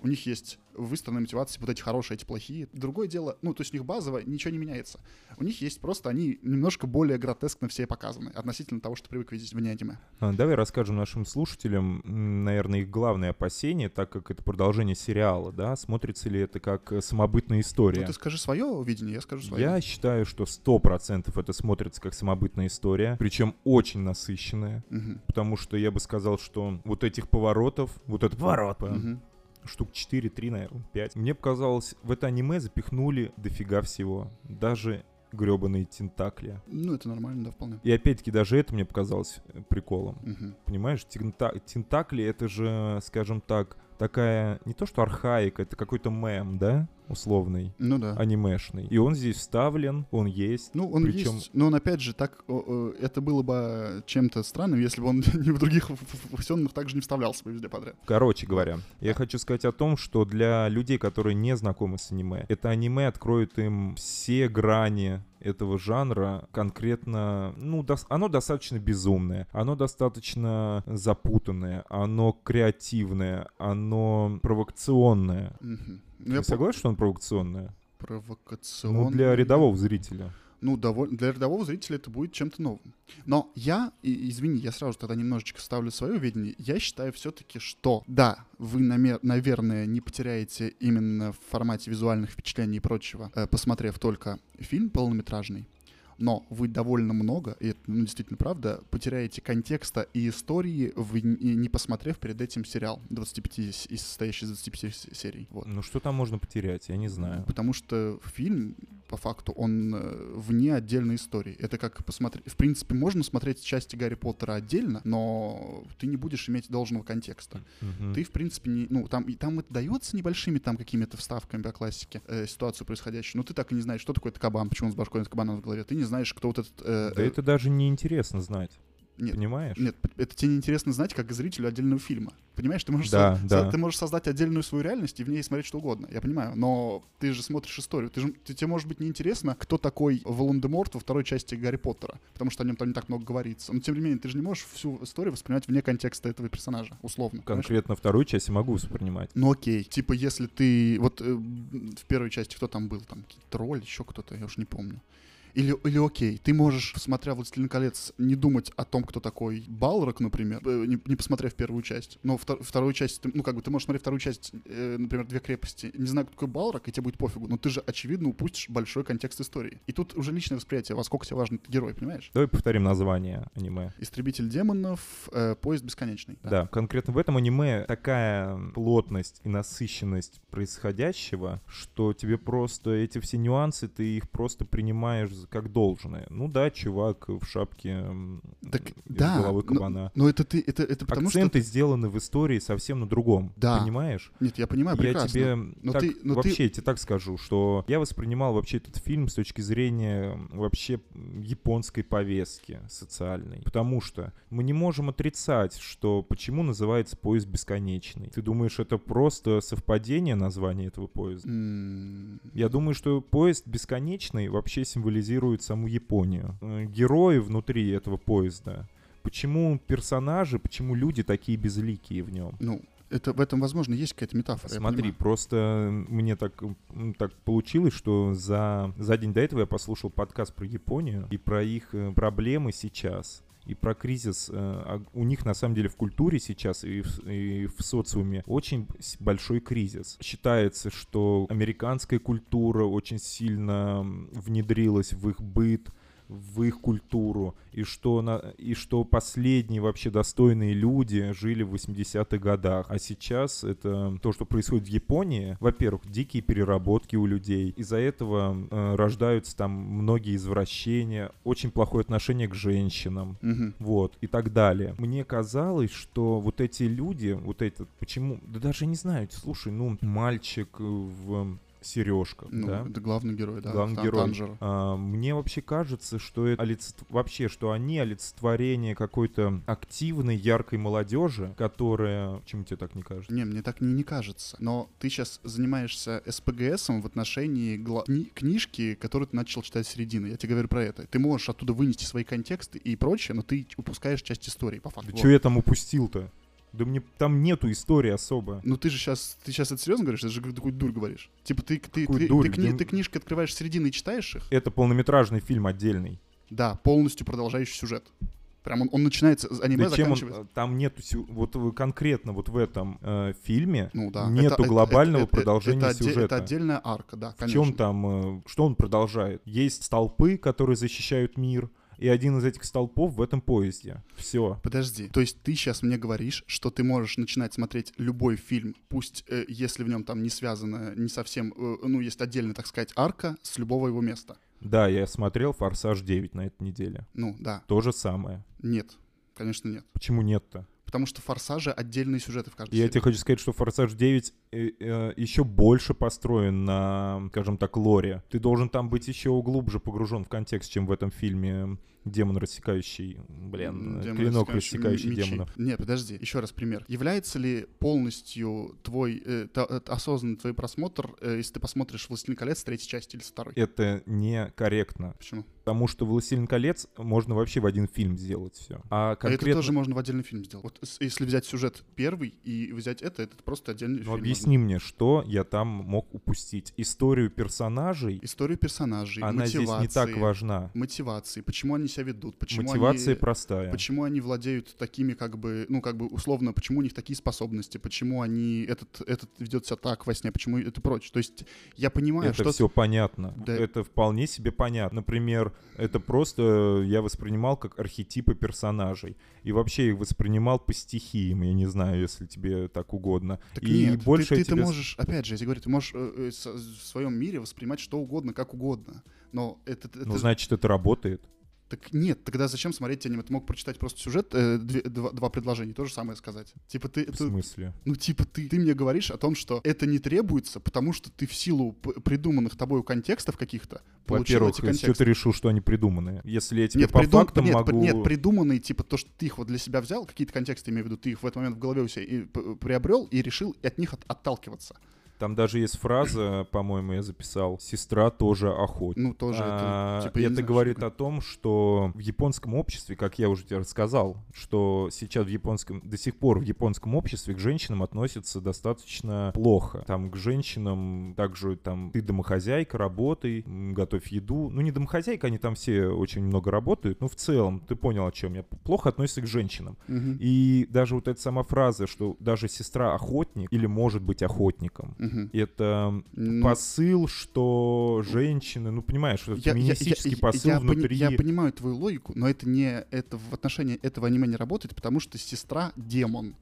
У них есть выстроенная мотивация, вот эти хорошие, эти плохие. Другое дело, ну, то есть у них базово ничего не меняется. У них есть просто, они немножко более гротескно все показаны относительно того, что привык видеть вне аниме. Давай расскажем нашим слушателям, наверное, их главное опасение, так как это продолжение сериала, да? Смотрится ли это как самобытная история? Ну, ты скажи свое видение, я скажу свое. Я считаю, что сто процентов это смотрится как самобытная история, причем очень насыщенная, угу. потому что я бы сказал, что вот этих поворотов, вот этот поворот, угу. штук четыре-три, наверное, пять. Мне показалось, в это аниме запихнули дофига всего. Даже грёбаные тентакли. Ну, это нормально, да, вполне. И опять-таки даже это мне показалось приколом. Угу. Понимаешь, тента- тентакли — это же, скажем так, такая, не то что архаика, это какой-то мем, да? Условный, ну, да. анимешный. И он здесь вставлен, он есть. Ну, он причем... есть, но он, опять же, так это было бы чем-то странным, если бы он не в других сёнэнах также не вставлялся бы везде подряд. Короче говоря, я хочу сказать о том, что для людей, которые не знакомы с аниме, это аниме откроет им все грани этого жанра, конкретно... Ну, дос- оно достаточно безумное, оно достаточно запутанное, оно креативное, оно провокационное. Mm-hmm. Я согласен, что он провокационная? Провокационная. Ну, для рядового зрителя. Ну, довольно, для рядового зрителя это будет чем-то новым. Но я, и, извини, я сразу тогда немножечко ставлю свое видение. Я считаю все-таки, что да, вы, намер, наверное, не потеряете именно в формате визуальных впечатлений и прочего, э, посмотрев только фильм полнометражный. Но вы довольно много, и это ну, действительно правда, потеряете контекста и истории, вы не посмотрев перед этим сериал, двадцать пять, из состоящий из двадцати пяти серий. Вот. Ну что там можно потерять, я не знаю. Потому что фильм, по факту, он вне отдельной истории. Это как посмотреть... В принципе, можно смотреть части Гарри Поттера отдельно, но ты не будешь иметь должного контекста. Mm-hmm. Ты, в принципе, не... Ну, там, и там это дается небольшими там какими-то вставками по классике, э, ситуацию происходящую. Но ты так и не знаешь, что такое кабан, почему он с башкой над кабаном в голове. Ты не знаешь, кто вот этот... Э, да э... это даже не интересно знать. Нет, понимаешь? Нет, это тебе не интересно знать, как зрителю отдельного фильма. Понимаешь, ты можешь, да, со- да. ты можешь создать отдельную свою реальность и в ней смотреть что угодно, я понимаю. Но ты же смотришь историю. Ты же, ты, тебе может быть неинтересно, кто такой Волан-де-Морт во второй части Гарри Поттера, потому что о нем там не так много говорится. Но тем не менее, ты же не можешь всю историю воспринимать вне контекста этого персонажа, условно. Конкретно понимаешь? Вторую часть я могу воспринимать. Ну окей, типа если ты... Вот э, в первой части кто там был? Там тролль, еще кто-то, я уж не помню. Или, или окей, ты можешь, смотря «Властелин колец», не думать о том, кто такой Балрог, например, не, не посмотрев первую часть. Но втор, вторую часть, ты, ну как бы, ты можешь смотреть вторую часть, э, например, «Две крепости», не знаю, кто такой Балрог, и тебе будет пофигу, но ты же, очевидно, упустишь большой контекст истории. И тут уже личное восприятие, во сколько тебе важен этот герой, понимаешь? Давай повторим название аниме. «Истребитель демонов», э, «Поезд бесконечный». Да. да, конкретно в этом аниме такая плотность и насыщенность происходящего, что тебе просто эти все нюансы, ты их просто принимаешь как должное. Ну да, чувак в шапке так, из да, головы кабана. Но, но это ты, это, это потому акценты что... сделаны в истории совсем на другом. Да. Понимаешь? Нет, я понимаю, я прекрасно. Я тебе но так, ты, но вообще, ты... я тебе так скажу, что я воспринимал вообще этот фильм с точки зрения вообще японской повестки социальной. Потому что мы не можем отрицать, что почему называется «Поезд бесконечный». Ты думаешь, это просто совпадение названия этого поезда? Mm. Я думаю, что «Поезд бесконечный» вообще символизирует саму Японию. Герои внутри этого поезда. Почему персонажи, почему люди такие безликие в нем? Ну, это, в этом, возможно, есть какая-то метафора. Смотри, просто мне так, так получилось, что за, за день до этого я послушал подкаст про Японию и про их проблемы сейчас. И про кризис э, у них, на самом деле, в культуре сейчас и в, и в социуме очень большой кризис. Считается, что американская культура очень сильно внедрилась в их быт, в их культуру, и что, на, и что последние вообще достойные люди жили в восьмидесятых годах. А сейчас это то, что происходит в Японии. Во-первых, дикие переработки у людей. Из-за этого э, рождаются там многие извращения, очень плохое отношение к женщинам, угу. вот, и так далее. Мне казалось, что вот эти люди, вот этот, почему, да даже не знаю, слушай, ну, мальчик в... Сережка, ну, да? Это главный герой, да. Главный Тан- герой. А, мне вообще кажется, что это олицетв... вообще, что они олицетворение какой-то активной, яркой молодежи, которая... Почему тебе так не кажется? Не, мне так не, не кажется. Но ты сейчас занимаешься эс пэ гэ эсом в отношении гла... кни... книжки, которую ты начал читать с середины. Я тебе говорю про это. Ты можешь оттуда вынести свои контексты и прочее, но ты упускаешь часть истории, по факту. Да вот. Чего я там упустил-то? Да мне там нету истории особо. Ну ты же сейчас, ты сейчас это серьезно говоришь? Ты же какую-то дурь говоришь. Типа ты, ты, ты, дурь? Ты, кни, ты книжки открываешь середины и читаешь их? Это полнометражный фильм отдельный. Да, полностью продолжающий сюжет. Прям он, он начинается, аниме да заканчивается. Он, там нету, вот конкретно вот в этом э, фильме ну, да. нету это, глобального это, это, продолжения это, это, сюжета. Это отдельная арка, да, конечно. В чем там, э, что он продолжает? Есть столпы, которые защищают мир. И один из этих столпов в этом поезде. Все. Подожди. То есть ты сейчас мне говоришь, что ты можешь начинать смотреть любой фильм, пусть э, если в нем там не связано, не совсем, э, ну, есть отдельно, так сказать, арка с любого его места. Да, я смотрел «Форсаж девять» на этой неделе. Ну, да. То же самое. Нет. Конечно, нет. Почему нет-то? Потому что «Форсажи» отдельные сюжеты в каждой серии. Я тебе хочу сказать, что «Форсаж девять» еще больше построен на, скажем так, лоре. Ты должен там быть еще глубже погружен в контекст, чем в этом фильме «Демон рассекающий», блин, Демон «Клинок рассекающий, рассекающий демонов». Не, подожди, еще раз пример. Является ли полностью твой, э, та, осознанный твой просмотр, э, если ты посмотришь «Властелин колец» с третьей части или с второй? Это некорректно. Почему? Потому что «Властелин колец» можно вообще в один фильм сделать все. А конкретно... Это тоже можно в отдельный фильм сделать. Вот если взять сюжет первый и взять это, это просто отдельный Но фильм. Объясни можно. Мне, что я там мог упустить. Историю персонажей. Историю персонажей, она здесь не так важна. Мотивации, почему они себя ведут. Почему Мотивация они, простая. Почему они владеют такими как бы, ну как бы условно, почему у них такие способности, почему они, этот, этот ведет себя так во сне, почему это прочее. То есть я понимаю, это что... Это все понятно. Да. Это вполне себе понятно. Например, это просто я воспринимал как архетипы персонажей. И вообще их воспринимал по стихиям, я не знаю, если тебе так угодно. Так и нет, больше ты, ты, тебе... ты можешь, опять же, я тебе говорю, ты можешь э, э, в своем мире воспринимать что угодно, как угодно. Но это, это... Ну, значит, это работает. Так нет, тогда зачем смотреть аниме? Ты мог прочитать просто сюжет, э, две, два, два предложения, то же самое сказать. Типа ты... В это, смысле? Ну, типа ты, ты мне говоришь о том, что это не требуется, потому что ты в силу придуманных тобою контекстов каких-то получил эти контексты. Во-первых, что ты решил, что они придуманные? Если я тебе нет, по придум... фактам нет, могу... Нет, придуманные, типа то, что ты их вот для себя взял, какие-то контексты, имею в виду, ты их в этот момент в голове у себя и приобрел и решил от них от, отталкиваться. Там даже есть фраза, по-моему, я записал, «Сестра тоже охотник». Ну, тоже а, это... Типа, это знаю, говорит что-то. О том, что в японском обществе, как я уже тебе рассказал, что сейчас в японском... До сих пор в японском обществе к женщинам относятся достаточно плохо. Там к женщинам также там «ты домохозяйка, работай, готовь еду». Ну, не домохозяйка, они там все очень много работают, но в целом, ты понял, о чем я. Плохо относятся к женщинам. Угу. И даже вот эта сама фраза, что даже сестра охотник или может быть охотником. Угу. Это ну, посыл, что женщины, ну понимаешь, это я, феминистический я, я, посыл я, я внутри. Пони, я понимаю твою логику, но это не это в отношении этого аниме не работает, потому что сестра демон.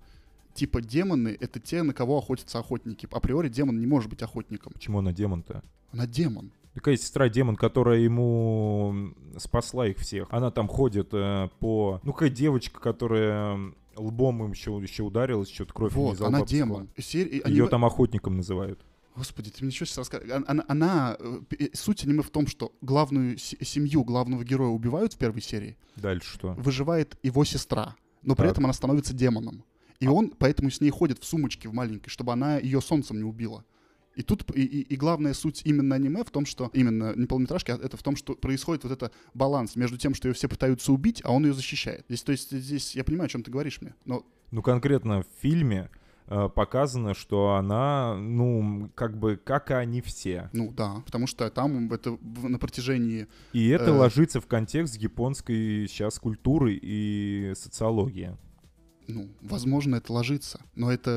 Типа демоны — это те, на кого охотятся охотники. Априори демон не может быть охотником. Почему она демон-то? Она демон. Такая сестра-демон, которая ему спасла их всех. Она там ходит э, по... Ну какая девочка, которая... Лбом им еще, еще ударилась, что-то кровь вот, не она демон. Сери... Ее они... там охотником называют. Господи, ты мне что сейчас рассказываешь? Она, она... Суть аниме в том, что главную семью главного героя убивают в первой серии. Дальше что? Выживает его сестра, но так. При этом она становится демоном. И а... он поэтому с ней ходит в сумочке в маленькой, чтобы она ее солнцем не убила. И тут и, и главная суть именно аниме в том, что именно не полнометражки, а это в том, что происходит вот это баланс между тем, что ее все пытаются убить, а он ее защищает. Здесь, то есть здесь я понимаю, о чем ты говоришь мне. Но... Ну конкретно в фильме э, показано, что она, ну как бы как и они все. Ну да, потому что там это на протяжении. И это э... ложится в контекст японской сейчас культуры и социологии. Ну, возможно, это ложится, но это,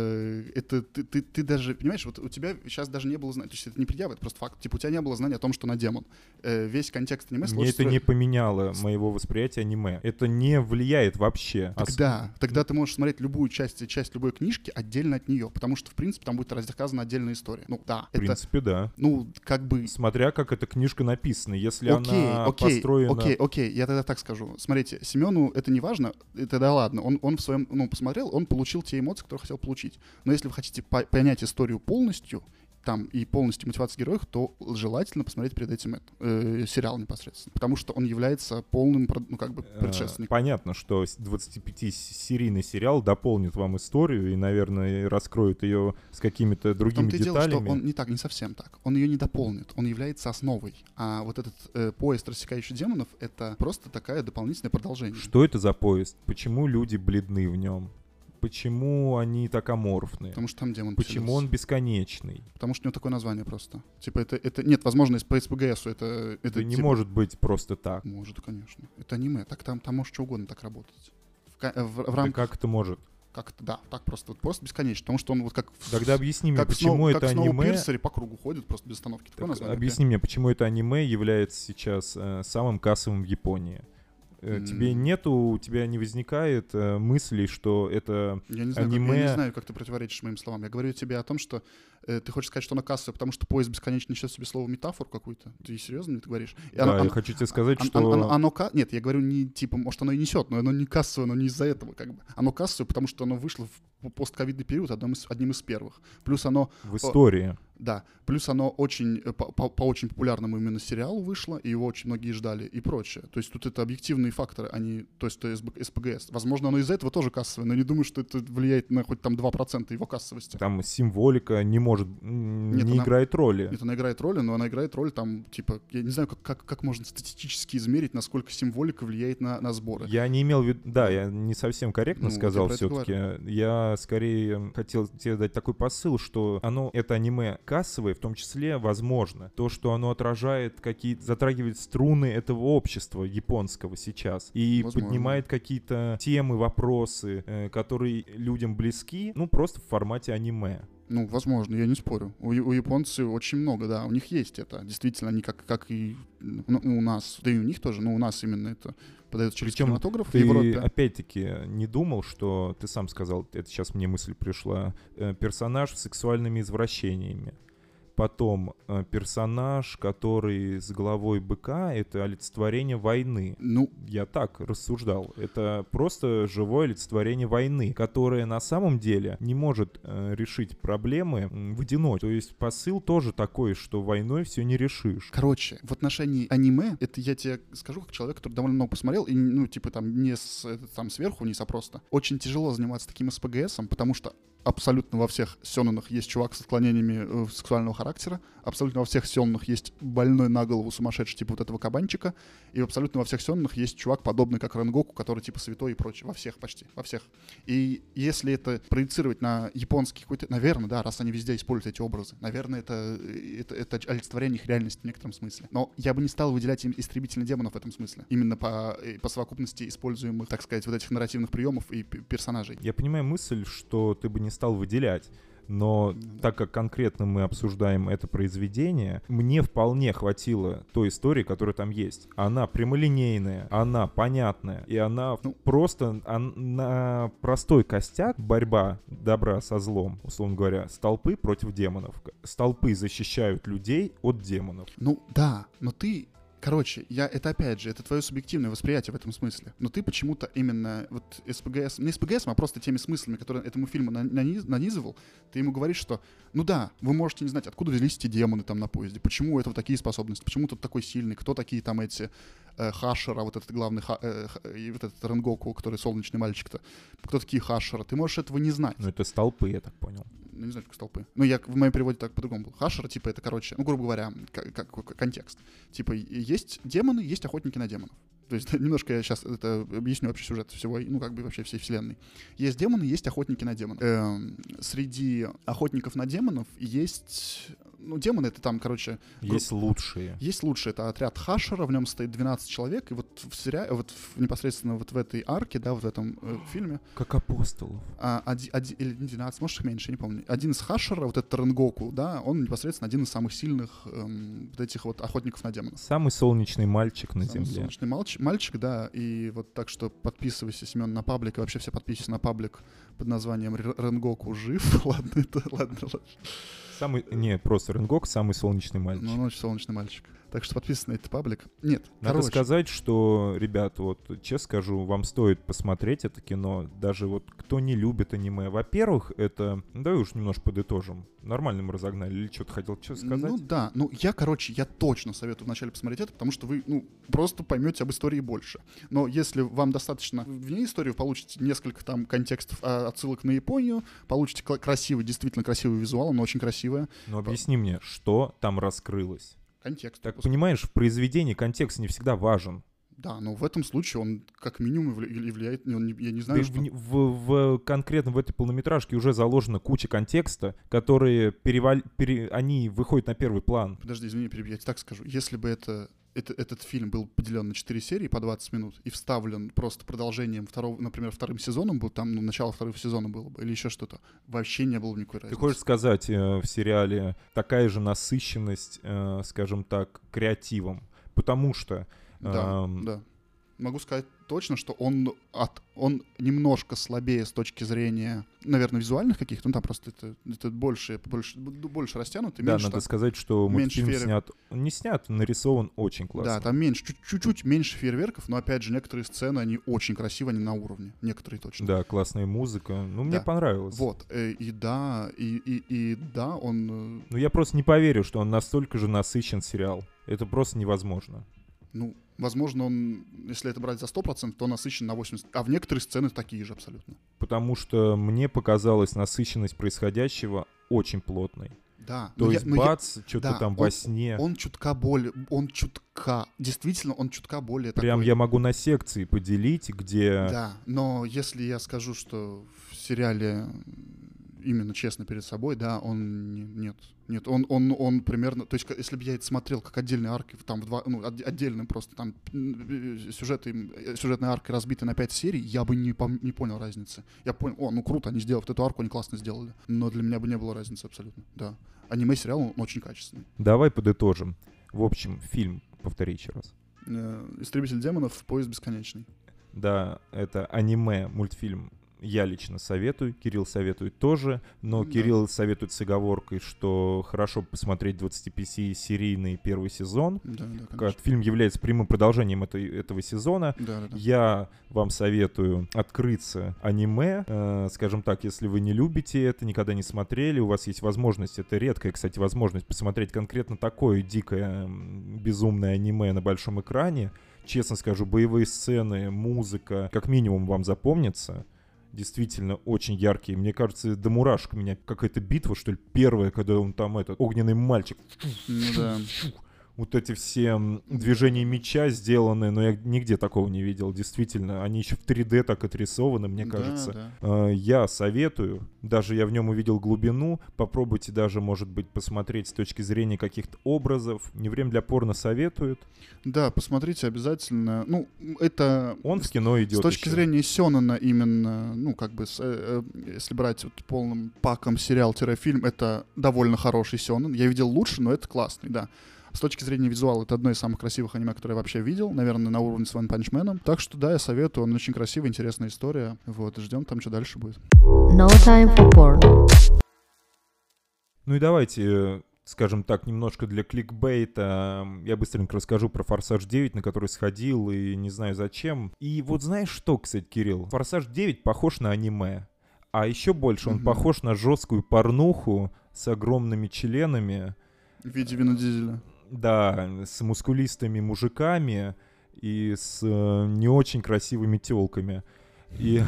это ты, ты, ты даже, понимаешь, вот у тебя сейчас даже не было знания, то есть это не предъява, это просто факт, типа у тебя не было знания о том, что она демон. Э, весь контекст аниме... Мне это строить... не поменяло моего восприятия аниме, это не влияет вообще. Тогда, Ос... тогда ты можешь смотреть любую часть, часть любой книжки отдельно от нее, потому что, в принципе, там будет рассказана отдельная история. Ну, да. В это, принципе, да. Ну, как бы... Смотря как эта книжка написана, если окей, она окей, построена... Окей, окей, я тогда так скажу. Смотрите, Семену это не важно, тогда ладно, он, он в своем... Ну, посмотрел, он получил те эмоции, которые хотел получить. Но если вы хотите по- понять историю полностью, там, и полностью мотивацию героев, то желательно посмотреть перед этим это, э, сериал непосредственно. Потому что он является полным, ну, как бы, предшественником. Понятно, что двадцатипятисерийный сериал дополнит вам историю и, наверное, раскроет ее с какими-то другими деталями. В том-то и дело, что он не так, не совсем так. Он ее не дополнит, он является основой. А вот этот э, поезд, рассекающий демонов, это просто такая дополнительное продолжение. Что это за поезд? Почему люди бледны в нем? Почему они так аморфные? Потому что там демон. Почему поселился? Он бесконечный? Потому что у него такое название просто. Типа это... это нет, возможно, по эс пэ гэ эсу это... Это, это не типа... может быть просто так. Может, конечно. Это аниме. Так там, там может что угодно так работать. В, в, в рамках... Да как это может? Как-то, да, так просто, вот просто бесконечно, потому что он вот как... Тогда объясни мне, почему это аниме... Как Сноупирсер по кругу ходит просто без остановки. Так, название, объясни да? мне, почему это аниме является сейчас э, самым кассовым в Японии? Тебе нету, у тебя не возникает э, мысли, что это я не знаю, аниме... Как, я не знаю, как ты противоречишь моим словам. Я говорю тебе о том, что э, ты хочешь сказать, что она кассовая, потому что поезд бесконечно несет себе слово метафору какую-то. Ты серьезно мне это говоришь? И да, оно, я оно, хочу тебе сказать, оно, что... Оно, оно, оно, оно, нет, я говорю не типа, может, оно и несет, но оно не кассовое, но не из-за этого как бы. Оно кассовое, потому что оно вышло в постковидный период одним из, одним из первых. Плюс оно... В истории. Да. Плюс оно очень, по, по очень популярному именно сериалу вышло, и его очень многие ждали и прочее. То есть тут это объективные факторы, а не, то есть это СПГС. Возможно, оно из-за этого тоже кассовое, но не думаю, что это влияет на хоть там два процента его кассовости. Там символика не может... Не нет, играет она, роли. Нет, она играет роли, но она играет роль там, типа, я не знаю, как, как, как можно статистически измерить, насколько символика влияет на, на сборы. Я не имел в виду... Да, я не совсем корректно ну, сказал все-таки. Я скорее хотел тебе дать такой посыл, что оно, это аниме кассовое, в том числе, возможно, то, что оно отражает какие-то, затрагивает струны этого общества японского сейчас и возможно. Поднимает какие-то темы, вопросы, э, которые людям близки, ну, просто в формате аниме. Ну, возможно, я не спорю. У, у японцев очень много, да, у них есть это. Действительно, они как, как и ну, у нас, да и у них тоже, но у нас именно это подается через Причем кинематограф ты в Европе. Опять-таки не думал, что, ты сам сказал, это сейчас мне мысль пришла, э, персонаж с сексуальными извращениями. Потом э, персонаж, который с головой быка, это олицетворение войны. Ну, я так рассуждал. Это просто живое олицетворение войны, которое на самом деле не может э, решить проблемы в одиночку. То есть посыл тоже такой, что войной все не решишь. Короче, в отношении аниме, это я тебе скажу как человек, который довольно много посмотрел, и, ну, типа там не с, там, сверху, не со просто. Очень тяжело заниматься таким СПГСом, потому что абсолютно во всех сёнэнах есть чувак с отклонениями сексуального характера, абсолютно во всех сёнэнах есть больной на голову сумасшедший, типа вот этого кабанчика, и абсолютно во всех сёнэнах есть чувак, подобный как Ренгоку, который типа святой и прочее. Во всех почти, во всех. И если это проецировать на японский какой-то... Наверное, да, раз они везде используют эти образы, наверное, это, это, это олицетворение их реальности в некотором смысле. Но я бы не стал выделять им «Истребителя демонов» в этом смысле. Именно по, по совокупности используемых, так сказать, вот этих нарративных приемов и персонажей. Я понимаю мысль, что ты бы не стал выделять. Но mm-hmm. так как конкретно мы обсуждаем это произведение, мне вполне хватило той истории, которая там есть. Она прямолинейная, она понятная, и она ну, просто на простой костяк борьба добра со злом, условно говоря, столпы против демонов. Столпы защищают людей от демонов. Ну да, но ты... Короче, я, это опять же, это твое субъективное восприятие в этом смысле. Но ты почему-то именно вот СПГС, не СПГС, а просто теми смыслами, которые этому фильму наниз, нанизывал, ты ему говоришь, что, ну да, вы можете не знать, откуда взялись эти демоны там на поезде, почему у этого такие способности, почему тут такой сильный, кто такие там эти э, хашера, вот этот главный, ха, э, э, вот этот Ренгоку, который солнечный мальчик-то, кто такие хашера, ты можешь этого не знать. Ну это столпы, я так понял. Ну, не знаю, как столпы. Ну, я в моем переводе так по-другому был. Хашер, типа, это, короче, ну, грубо говоря, как, как, контекст. Типа, есть демоны, есть охотники на демонов. То есть, немножко я сейчас это объясню общий сюжет всего, ну, как бы вообще всей вселенной. Есть демоны, есть охотники на демонов. Эм, среди охотников на демонов есть... Ну, демоны — это там, короче... Есть группа. Лучшие. Есть лучшие. Это отряд Хашера, в нем стоит двенадцать человек, и вот в сериале, вот в, непосредственно вот в этой арке, да, вот в этом э, фильме... Как апостолов. А, оди, оди, или двенадцать, может, их меньше, я не помню. Один из Хашера, вот этот Ренгоку, да, он непосредственно один из самых сильных эм, вот этих вот охотников на демонов. Самый солнечный мальчик на Самый земле. Самый солнечный мальчик, мальчик, да, и вот так что подписывайся, Семен, на паблик, и вообще все подписывайтесь на паблик под названием «Ренгоку жив». Ладно, это, ладно, ладно. Самый, не, просто Ренгок, самый солнечный мальчик. Ну, он очень солнечный мальчик. Так что подписывайтесь на этот паблик. Нет, надо короче. сказать, что, ребят, вот честно скажу, вам стоит посмотреть это кино. Даже вот кто не любит аниме. Во-первых, это... Ну, давай уж немножко подытожим. Нормально мы разогнали. Или что-то хотел что сказать? Ну да, ну я, короче, я точно советую вначале посмотреть это, потому что вы, ну, просто поймете об истории больше. Но если вам достаточно вне истории, получите несколько там контекстов, отсылок на Японию, получите красивый, действительно красивый визуал, но очень красивое. Но объясни мне, что там раскрылось? Контекст. Так, понимаешь, в произведении контекст не всегда важен. Да, но в этом случае он как минимум влияет, он, я не знаю, да что... В, в, конкретно в этой полнометражке уже заложена куча контекста, которые переваль... пере... они выходят на первый план. Подожди, извини, перебью, я тебе так скажу. Если бы это... Это, этот фильм был поделен на четыре серии по двадцать минут и вставлен просто продолжением второго, например, вторым сезоном был, там ну, начало второго сезона было бы, или еще что-то. Вообще не было бы никакой разницы. Ты хочешь сказать, э, в сериале такая же насыщенность, э, скажем так, креативом? Потому что... Э, да, э, да. могу сказать точно, что он, от, он немножко слабее с точки зрения, наверное, визуальных каких-то. Ну, там просто это, это больше, больше, больше растянуто. Да, меньше, надо так, сказать, что мультфильм фейер... снят... Не снят, нарисован очень классно. Да, там меньше, чуть-чуть меньше фейерверков, но, опять же, некоторые сцены, они очень красивые, они на уровне. Некоторые точно. Да, классная музыка. Ну, да. Мне понравилось. Вот, и да, и, и, и да, он... Ну, я просто не поверю, что он настолько же насыщен сериал. Это просто невозможно. Ну... Возможно, он, если это брать за сто процентов, то насыщен на восемьдесят процентов. А в некоторые сцены такие же абсолютно. Потому что мне показалась насыщенность происходящего очень плотной. Да. То есть я, бац, я, что-то да, там во сне. Он чутка более... Он чутка... Действительно, он чутка более такой... Прям я могу на секции поделить, где... Да, но если я скажу, что в сериале... именно честно перед собой, да, он нет, нет, он, он, он примерно, то есть, если бы я это смотрел как отдельные арки, там, в два, ну, отдельным просто, там, сюжеты, сюжетная арка разбита на пять серий, я бы не, не понял разницы. Я понял, о, ну, круто, они сделали эту арку, они классно сделали, но для меня бы не было разницы абсолютно, да. Аниме-сериал, он очень качественный. Давай подытожим. В общем, фильм, повтори еще раз. «Истребитель демонов. Поезд бесконечный». Да, это аниме-мультфильм. Я лично советую, Кирилл советует тоже, но да. Кирилл советует с оговоркой, что хорошо посмотреть двадцатипятисерийный первый сезон. Да, да, фильм является прямым продолжением этой, этого сезона. Да, да, да. Я вам советую открыться аниме. Э, скажем так, если вы не любите это, никогда не смотрели, у вас есть возможность, это редкая, кстати, возможность посмотреть конкретно такое дикое, безумное аниме на большом экране. Честно скажу, боевые сцены, музыка, как минимум вам запомнится. Действительно очень яркие. Мне кажется, до мурашек у меня какая-то битва, что ли, первая, когда он там этот огненный мальчик. Ну, да. Вот эти все движения меча сделаны, но я нигде такого не видел. Действительно, они еще в три дэ так отрисованы, мне кажется. Да, да. Я советую, даже я в нем увидел глубину. Попробуйте даже, может быть, посмотреть с точки зрения каких-то образов. Не время для порно советуют. Да, посмотрите обязательно. Ну, это... Он в кино идет. С точки еще. зрения Сёнэна именно, ну, как бы, с, э, э, если брать вот полным паком сериал-фильм, это довольно хороший Сёнэн. Я видел лучше, но это классный, да. С точки зрения визуала, это одно из самых красивых аниме, которое я вообще видел. Наверное, на уровне с One Punch Man. Так что да, я советую. Он очень красивый, интересная история. Вот, ждем там, что дальше будет. No time for porn. Ну и давайте, скажем так, немножко для кликбейта. Я быстренько расскажу про «Форсаж девять», на который сходил и не знаю зачем. И вот знаешь что, кстати, Кирилл? «Форсаж девять» похож на аниме. А еще больше он mm-hmm. похож на жесткую порнуху с огромными членами. В виде Вина Дизеля. Да, с мускулистыми мужиками и с э, не очень красивыми тёлками. И...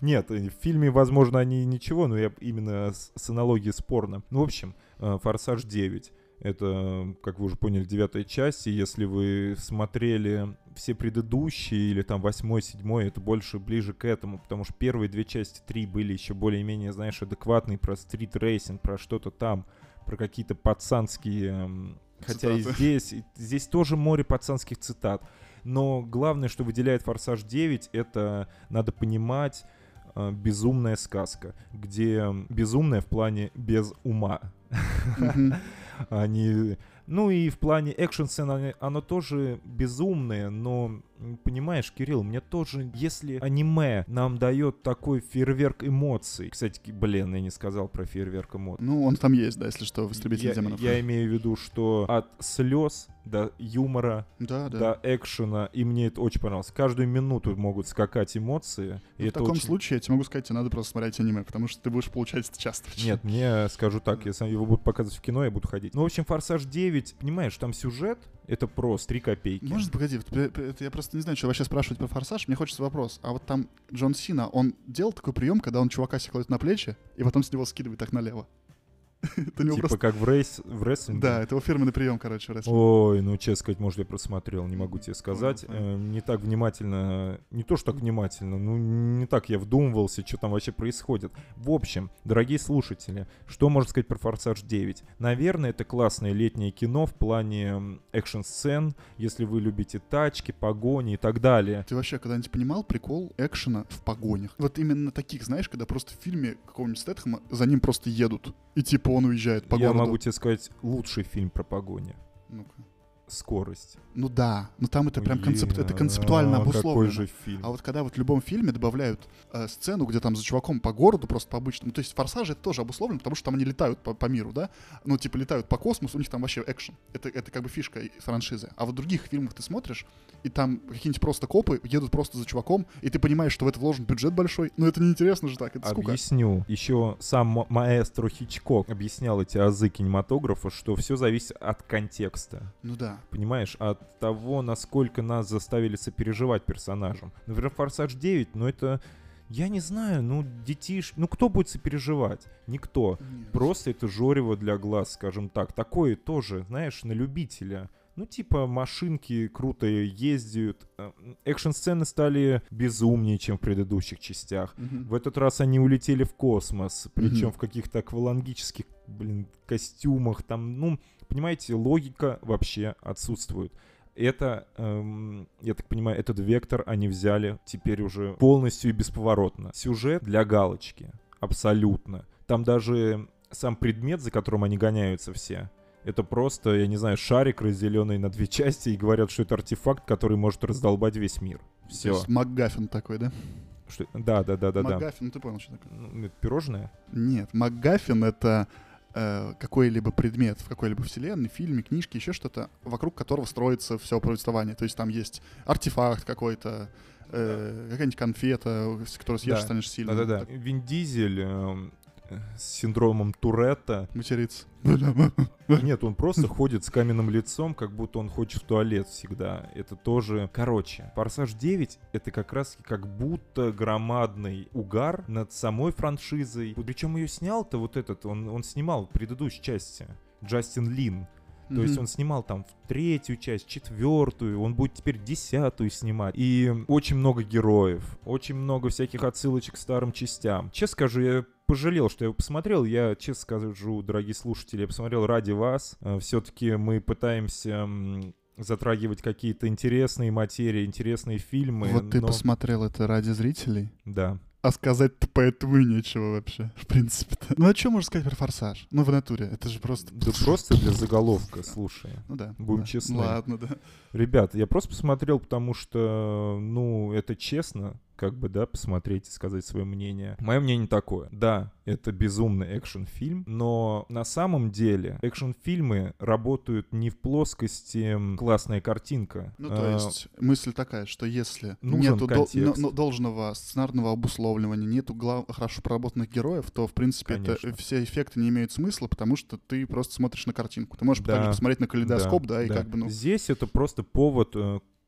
Нет, в фильме, возможно, они ничего, но я именно с, с аналогией с порно. Ну, в общем, «Форсаж девять». Это, как вы уже поняли, девятая часть. И если вы смотрели все предыдущие или там восьмой, седьмой, это больше ближе к этому. Потому что первые две части, три, были еще более-менее, знаешь, адекватные, про стрит-рейсинг, про что-то там. Про какие-то пацанские... Хотя и здесь, и здесь тоже море пацанских цитат. Но главное, что выделяет «Форсаж девять», это, надо понимать, безумная сказка. Где безумная в плане без ума. Они... Ну и в плане экшн-сцены оно тоже безумное, но, понимаешь, Кирилл, мне тоже, если аниме нам дает такой фейерверк эмоций... Кстати, блин, я не сказал про фейерверк эмоций. Ну, он там есть, да, если что, в «Истребителе демонов». Я имею в виду, что от слез до юмора, да, да. до экшена, и мне это очень понравилось. Каждую минуту могут скакать эмоции. И в это таком очень... случае, я тебе могу сказать, тебе надо просто смотреть аниме, потому что ты будешь получать это часто. Нет, мне, скажу так, если его будут показывать в кино, я буду ходить. Ну, в общем, «Форсаж девять», понимаешь, там сюжет, это просто три копейки. Может, погоди, я просто не знаю, что вообще спрашивать про «Форсаж», мне хочется вопрос. А вот там Джон Сина, он делал такой прием, когда он чувака себе кладет на плечи, и потом с него скидывает так налево? Типа просто... как в, рейс... в рестлинге. Да, это его фирменный прием, короче, в рестлинге. Ой, ну, честно сказать, может, я просмотрел, не могу тебе сказать. Э, не так внимательно, не то, что так внимательно, ну, не так я вдумывался, что там вообще происходит. В общем, дорогие слушатели, что можно сказать про «Форсаж девять»? Наверное, это классное летнее кино в плане экшн-сцен, если вы любите тачки, погони и так далее. Ты вообще когда-нибудь понимал прикол экшена в погонях? Вот именно таких, знаешь, когда просто в фильме какого-нибудь Стэтхэма за ним просто едут, и типа он уезжает по Я городу. Я могу тебе сказать лучший фильм про погони. Ну-ка. скорость. Ну да, но там это прям концепт, это концептуально обусловлено. Какой же фильм. А вот когда вот в любом фильме добавляют э, сцену, где там за чуваком по городу просто по обычному, то есть «Форсаж» это тоже обусловлено, потому что там они летают по, по миру, да, ну типа летают по космосу, у них там вообще экшен. Это, это как бы фишка франшизы. А вот в других фильмах ты смотришь, и там какие-нибудь просто копы едут просто за чуваком, и ты понимаешь, что в это вложен бюджет большой, но это неинтересно же так, это скука. Объясню. Еще сам маэстро Хичкок объяснял эти азы кинематографа, что все зависит от контекста. Ну да. Понимаешь, от того, насколько нас заставили сопереживать персонажам. Например, «Форсаж девять», ну это... Я не знаю, ну детиш... Ну кто будет сопереживать? Никто. Нет. Просто это жорево для глаз, скажем так. Такое тоже, знаешь, на любителя. Ну, типа, машинки круто ездят. Экшн-сцены стали безумнее, чем в предыдущих частях. Mm-hmm. В этот раз они улетели в космос, причем mm-hmm. в каких-то аквалангических, блин, костюмах. Там, ну, понимаете, логика вообще отсутствует. Это, эм, я так понимаю, этот вектор они взяли теперь уже полностью и бесповоротно. Сюжет для галочки. Абсолютно. Там даже сам предмет, за которым они гоняются все... Это просто, я не знаю, шарик, разделенный на две части, и говорят, что это артефакт, который может раздолбать весь мир. Все. То есть МакГаффин такой, да? Что? Да, да, да, да. МакГаффин, да. Ну ты понял, что такое? Ну, это пирожное? Нет, МакГаффин — это э, какой-либо предмет в какой-либо вселенной, фильме, книжке, еще что-то, вокруг которого строится все повествование. То есть там есть артефакт какой-то, э, какая-нибудь конфета, которую съешь, да. станешь сильным. Да, да, да. Так. Вин Дизель... Э, с синдромом Торетто. Матерится. Нет, он просто ходит с каменным лицом, как будто он хочет в туалет всегда. Это тоже... Короче, «Форсаж девять» — это как раз как будто громадный угар над самой франшизой. Причем ее снял-то вот этот, он, он снимал в предыдущей части, Джастин Лин. То mm-hmm. есть он снимал там в третью часть, четвертую, он будет теперь десятую снимать. И очень много героев, очень много всяких отсылочек к старым частям. Честно скажу, я пожалел, что я его посмотрел. Я, честно скажу, дорогие слушатели, я посмотрел ради вас. Все-таки мы пытаемся затрагивать какие-то интересные материи, интересные фильмы. Вот но... ты посмотрел это ради зрителей? Да. А сказать-то поэтому и нечего вообще, в принципе-то. Ну а что можно сказать про «Форсаж»? Ну в натуре, это же просто... Да просто для заголовка, слушай. Ну да. Будем да. честны. Ладно, да. Ребят, я просто посмотрел, потому что, ну, это честно, как бы, да, посмотреть и сказать свое мнение. Мое мнение такое. Да, это безумный экшн-фильм, но на самом деле экшн-фильмы работают не в плоскости классная картинка. Ну, то а... есть мысль такая, что если нету дол- но, но должного сценарного обусловливания, нету глав- хорошо проработанных героев, то, в принципе, это, все эффекты не имеют смысла, потому что ты просто смотришь на картинку. Ты можешь да. потом посмотреть на калейдоскоп, да, да, да, и да. как бы... Ну... Здесь это просто повод...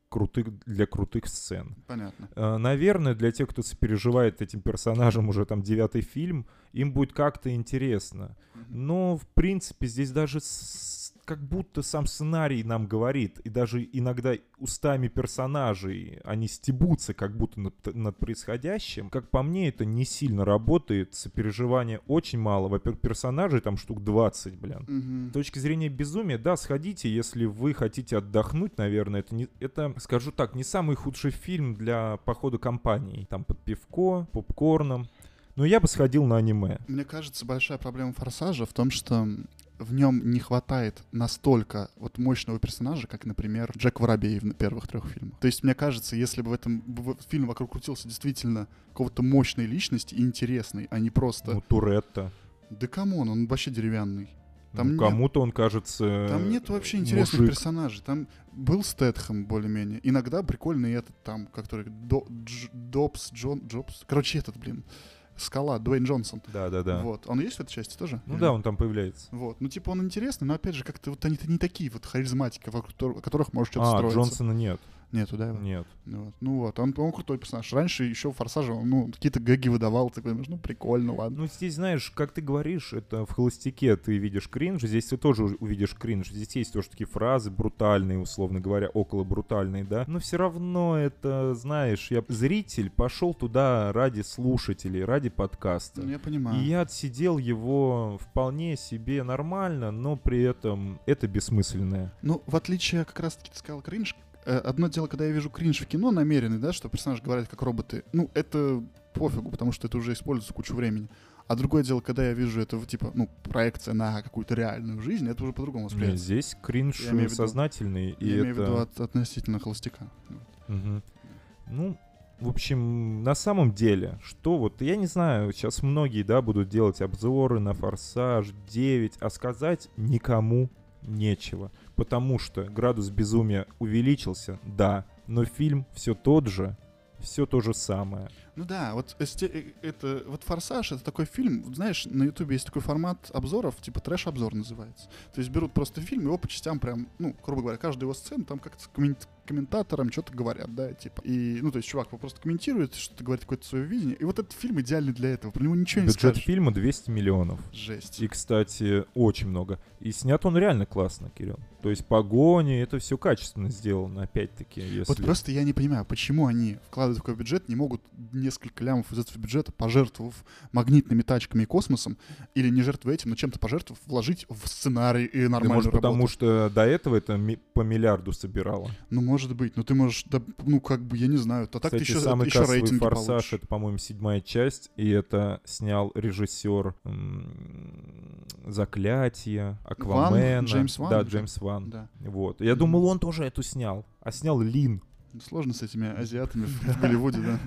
крутых, для крутых сцен. Понятно. Наверное, для тех, кто сопереживает этим персонажам уже там девятый фильм, им будет как-то интересно. Но, в принципе, здесь даже с... как будто сам сценарий нам говорит, и даже иногда устами персонажей они стебутся как будто над, над происходящим. Как по мне, это не сильно работает, сопереживания очень мало. Во-первых, персонажей там штук двадцать, блин. Угу. С точки зрения безумия, да, сходите, если вы хотите отдохнуть, наверное. Это, не, это, скажу так, не самый худший фильм для похода компании. Там под пивко, попкорном. Но я бы сходил на аниме. Мне кажется, большая проблема «Форсажа» в том, что в нем не хватает настолько вот мощного персонажа, как, например, Джек Воробей в первых трех фильмах. То есть, мне кажется, если бы в этом в, фильм вокруг крутился действительно какого-то мощной личности и интересной, а не просто... Ну, Торетто. Да камон, он вообще деревянный. Там ну, кому-то нет, он кажется... Там нет вообще интересных мужик. Персонажей. Там был Стэтхэм более-менее. Иногда прикольный этот там, который... До, Дж, Добс, Джон... Джобс. Короче, этот, блин... Скала, Дуэйн Джонсон. Да-да-да. Вот. Он есть в этой части тоже? Ну mm-hmm. да, он там появляется. Вот. Ну типа он интересный, но опять же как-то вот они-то не такие вот харизматики, вокруг которых может что-то а, строиться. А, Джонсона нет. Нету, да? Его? Нет. Вот. Ну вот, он, он крутой персонаж. Раньше еще в «Форсаже» он ну, какие-то гэги выдавал, ты понимаешь, ну прикольно, ладно. Ну здесь, знаешь, как ты говоришь, это в «Холостяке» ты видишь кринж, здесь ты тоже увидишь кринж. Здесь есть тоже такие фразы брутальные, условно говоря, около брутальные, да? Но все равно это, знаешь, я зритель пошел туда ради слушателей, ради подкаста. Ну, я понимаю. И я отсидел его вполне себе нормально, но при этом это бессмысленное. Ну, в отличие, как раз-таки ты сказал, кринж, одно дело, когда я вижу кринж в кино намеренный, да, что персонаж говорит как роботы, ну, это пофигу, потому что это уже используется кучу времени. А другое дело, когда я вижу это, типа, ну, проекция на какую-то реальную жизнь, это уже по-другому воспринимается. Здесь кринж я имею сознательный. Я, и я это... имею в виду от, относительно холостяка. Угу. Ну, в общем, на самом деле, что вот, я не знаю, сейчас многие, да, будут делать обзоры на «Форсаж девять», а сказать никому нечего. Потому что градус безумия увеличился, да, но фильм все тот же. Все то же самое. Ну да, вот, это, вот «Форсаж» — это такой фильм, знаешь, на Ютубе есть такой формат обзоров, типа трэш-обзор называется. То есть берут просто фильм, его по частям прям, ну, грубо говоря, каждую его сцену там как-то с комментатором что-то говорят, да, типа. И, ну, то есть чувак просто комментирует, что-то говорит, какое-то свое видение. И вот этот фильм идеальный для этого, про него ничего не скажешь. Бюджет фильма двести миллионов. Жесть. И, кстати, очень много. И снят он реально классно, Кирилл. То есть погони, это все качественно сделано, опять-таки. Если... Вот просто я не понимаю, почему они вкладывают такой бюджет, не могут... несколько лямов из этого бюджета, пожертвовав магнитными тачками и космосом, или не жертвуя этим, но чем-то пожертвовав, вложить в сценарий и нормальную да, может, работу. Потому что до этого это ми- по миллиарду собирало. Ну, может быть. Но ты можешь, да, ну, как бы, я не знаю. А так ты еще, самый еще кассовый «Форсаж» получишь. Это, по-моему, седьмая часть, и это снял режиссер м- «Заклятия», «Аквамена». Ван, Джеймс Ван? Да, Джеймс Ван. Да. Вот. Я mm-hmm. думал, он тоже эту снял. А снял Лин. Сложно с этими азиатами в Голливуде, да.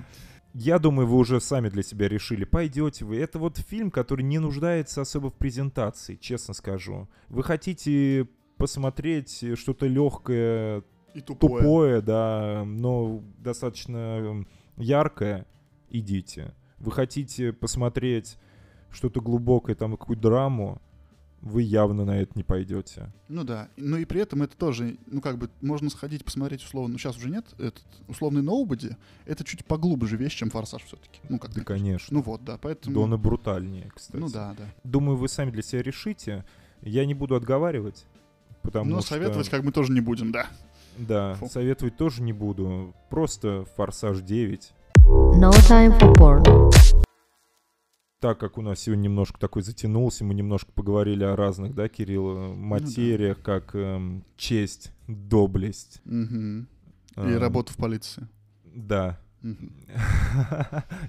Я думаю, вы уже сами для себя решили, пойдете вы. Это вот фильм, который не нуждается особо в презентации, честно скажу. Вы хотите посмотреть что-то легкое и тупое, тупое да, но достаточно яркое, идите. Вы хотите посмотреть что-то глубокое, там какую-то драму, вы явно на это не пойдете. Ну да, но и при этом это тоже, ну как бы, можно сходить посмотреть условно, ну сейчас уже нет, этот условный «Ноубоди», это чуть поглубже вещь, чем «Форсаж» все-таки. Ну как да, конечно. Ну вот, да, поэтому... Да, он и брутальнее, кстати. Ну да, да. Думаю, вы сами для себя решите, я не буду отговаривать, потому но что... Но советовать как мы тоже не будем, да. Да, Фу. советовать тоже не буду, просто «Форсаж девять». No time for porn. Так как у нас сегодня немножко такой затянулся, мы немножко поговорили о разных, да, Кирилл, материях, ну, да. как эм, честь, доблесть. Угу. И эм, работа в полиции. Да. Угу.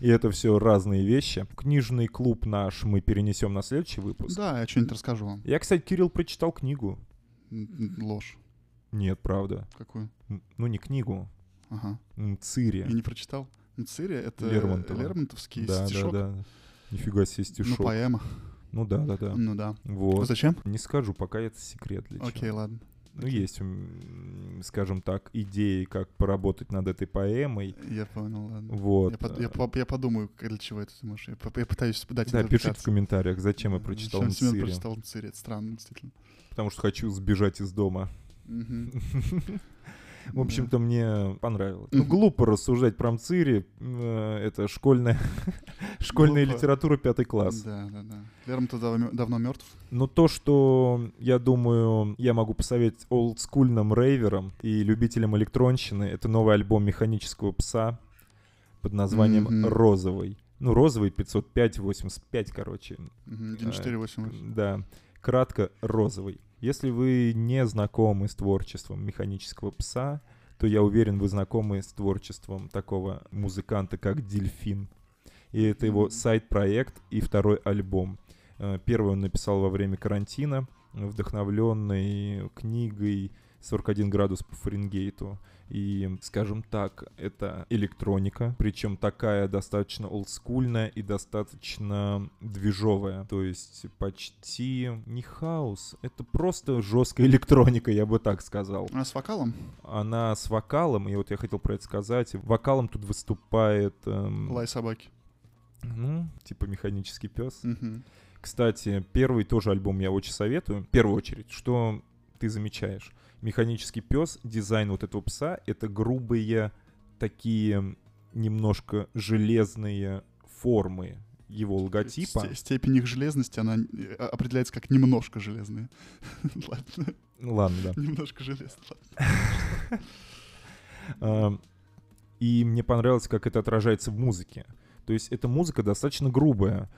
И это все разные вещи. Книжный клуб наш мы перенесем на следующий выпуск. Да, я что-нибудь расскажу вам. Я, кстати, Кирилл, прочитал книгу. Ложь. Нет, правда. Какую? Ну, не книгу. Ага. Цири. И не прочитал? Цири — это Лермонтов. Лермонтовский да, стишок. Да, да. Нифига себе стишок. Ну, поэма. Ну да, да, да. Ну да. Вот. А зачем? Не скажу, пока это секрет для чего. Окей, ладно. Ну, Окей. есть, скажем так, идеи, как поработать над этой поэмой. Я понял, ладно. Вот. Я, под, я, я подумаю, для чего это ты можешь. Я, я пытаюсь дать Да, пишите в комментариях, зачем я прочитал Мцири. Зачем Семен прочитал Мцири, это странно, действительно. Потому что хочу сбежать из дома. В общем-то, да. мне понравилось. Mm-hmm. Ну, глупо рассуждать про Мцири. Это школьная, школьная литература пятый класс. Да, да, да. Лермонтов дав- давно мертв. Но то, что, я думаю, я могу посоветовать олдскульным рейверам и любителям электронщины, это новый альбом «Механического пса» под названием mm-hmm. «Розовый». Ну, «Розовый» пятьсот пять восемьдесят пять, короче. Mm-hmm. четыреста восемьдесят восемь. Да. Кратко «Розовый». Если вы не знакомы с творчеством «Механического пса», то я уверен, вы знакомы с творчеством такого музыканта, как «Дельфин». И это его сайд-проект и второй альбом. Первый он написал во время карантина, вдохновленный книгой «сорок один градус по Фаренгейту». И, скажем так, это электроника, причем такая достаточно олдскульная и достаточно движовая. То есть почти не хаос, это просто жесткая электроника, я бы так сказал. Она с вокалом? Она с вокалом, и вот я хотел про это сказать. Вокалом тут выступает... Эм... Лай собаки. Ну, типа «Механический пес». Угу. Кстати, первый тоже альбом я очень советую. В первую очередь, что ты замечаешь? «Механический пес», дизайн вот этого пса — это грубые, такие немножко железные формы его логотипа. Степень их железности, она определяется как немножко железные. Ладно. Ладно, да. Немножко железные. И мне понравилось, как это отражается в музыке. То есть эта музыка достаточно грубая.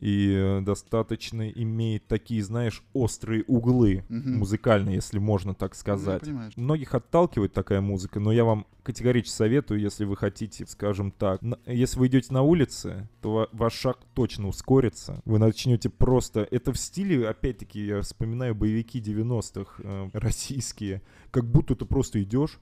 и достаточно имеет такие, знаешь, острые углы угу. музыкальные, если можно так сказать. Ну, я понимаю, что... Многих отталкивает такая музыка, но я вам категорически советую, если вы хотите, скажем так, на... если вы идете на улице, то ваш шаг точно ускорится. Вы начнете просто... Это в стиле, опять-таки, я вспоминаю боевики девяностых э, российские, как будто ты просто идешь...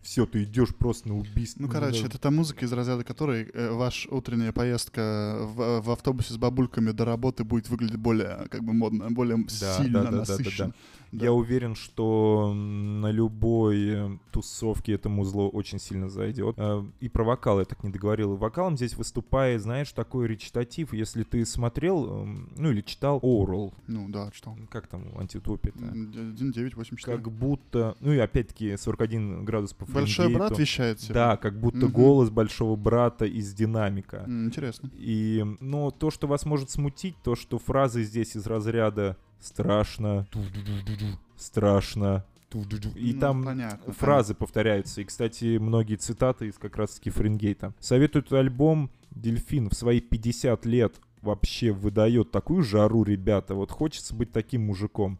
Все, ты идешь просто на убийство. Ну, короче, да. это та музыка, из разряда которой э, ваша утренняя поездка в, в автобусе с бабульками до работы будет выглядеть более, как бы, модно, более да, сильно, да, да, насыщенно. Да, да, да. Да. Я уверен, что на любой тусовке этому музло очень сильно зайдет. И про вокал я так не договорил. И вокалом здесь выступает, знаешь, такой речитатив. Если ты смотрел, ну, или читал Oral. Ну, да, читал. Как там антиутопия-то? девятнадцать восемьдесят четыре. Как будто... Ну, и опять-таки сорок один градус по Большой брат то... вещает себе. Да, как будто угу. голос большого брата из динамика. Интересно. И, но то, что вас может смутить, то, что фразы здесь из разряда «страшно», «страшно», и ну, там понятно, фразы понятно. повторяются. И, кстати, многие цитаты из как раз-таки Фаренгейта. Советуют альбом «Дельфин» в свои пятьдесят лет вообще выдает такую жару, ребята. Вот хочется быть таким мужиком,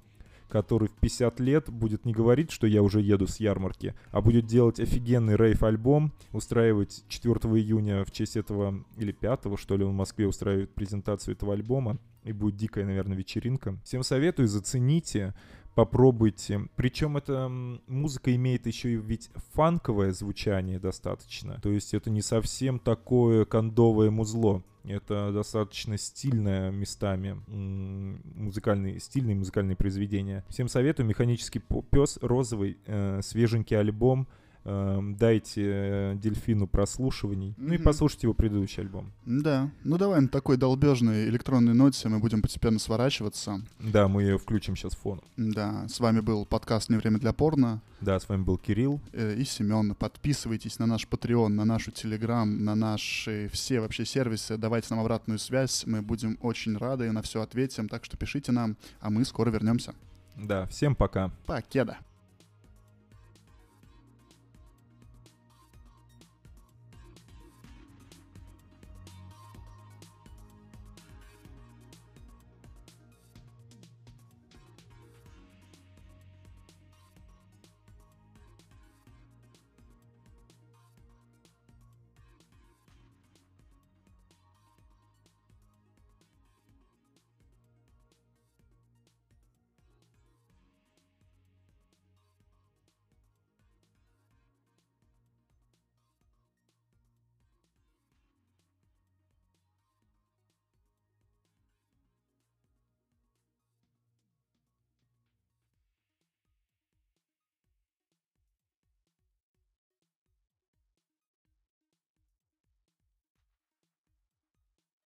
который в пятьдесят лет будет не говорить, что я уже еду с ярмарки, а будет делать офигенный рейв-альбом, устраивать четвёртого июня в честь этого, или пятого, что ли, он в Москве устраивает презентацию этого альбома, и будет дикая, наверное, вечеринка. Всем советую, зацените, попробуйте. Причем эта музыка имеет еще и ведь фанковое звучание достаточно, то есть это не совсем такое кондовое музло. Это достаточно стильное местами музыкальные, стильные музыкальные произведения. Всем советую. «Механический пес», розовый, э, свеженький альбом. Э, дайте «Дельфину» прослушиваний. Mm-hmm. Ну и послушайте его предыдущий альбом. Да. Ну давай на такой долбежной электронной ноте мы будем постепенно сворачиваться. Да, мы ее включим сейчас фон. Да. С вами был подкаст «Не время для порно». Да, с вами был Кирилл и Семен. Подписывайтесь на наш Patreon, на нашу Telegram, на наши все вообще сервисы. Давайте нам обратную связь. Мы будем очень рады и на все ответим. Так что пишите нам, а мы скоро вернемся. Да, всем пока. Покеда.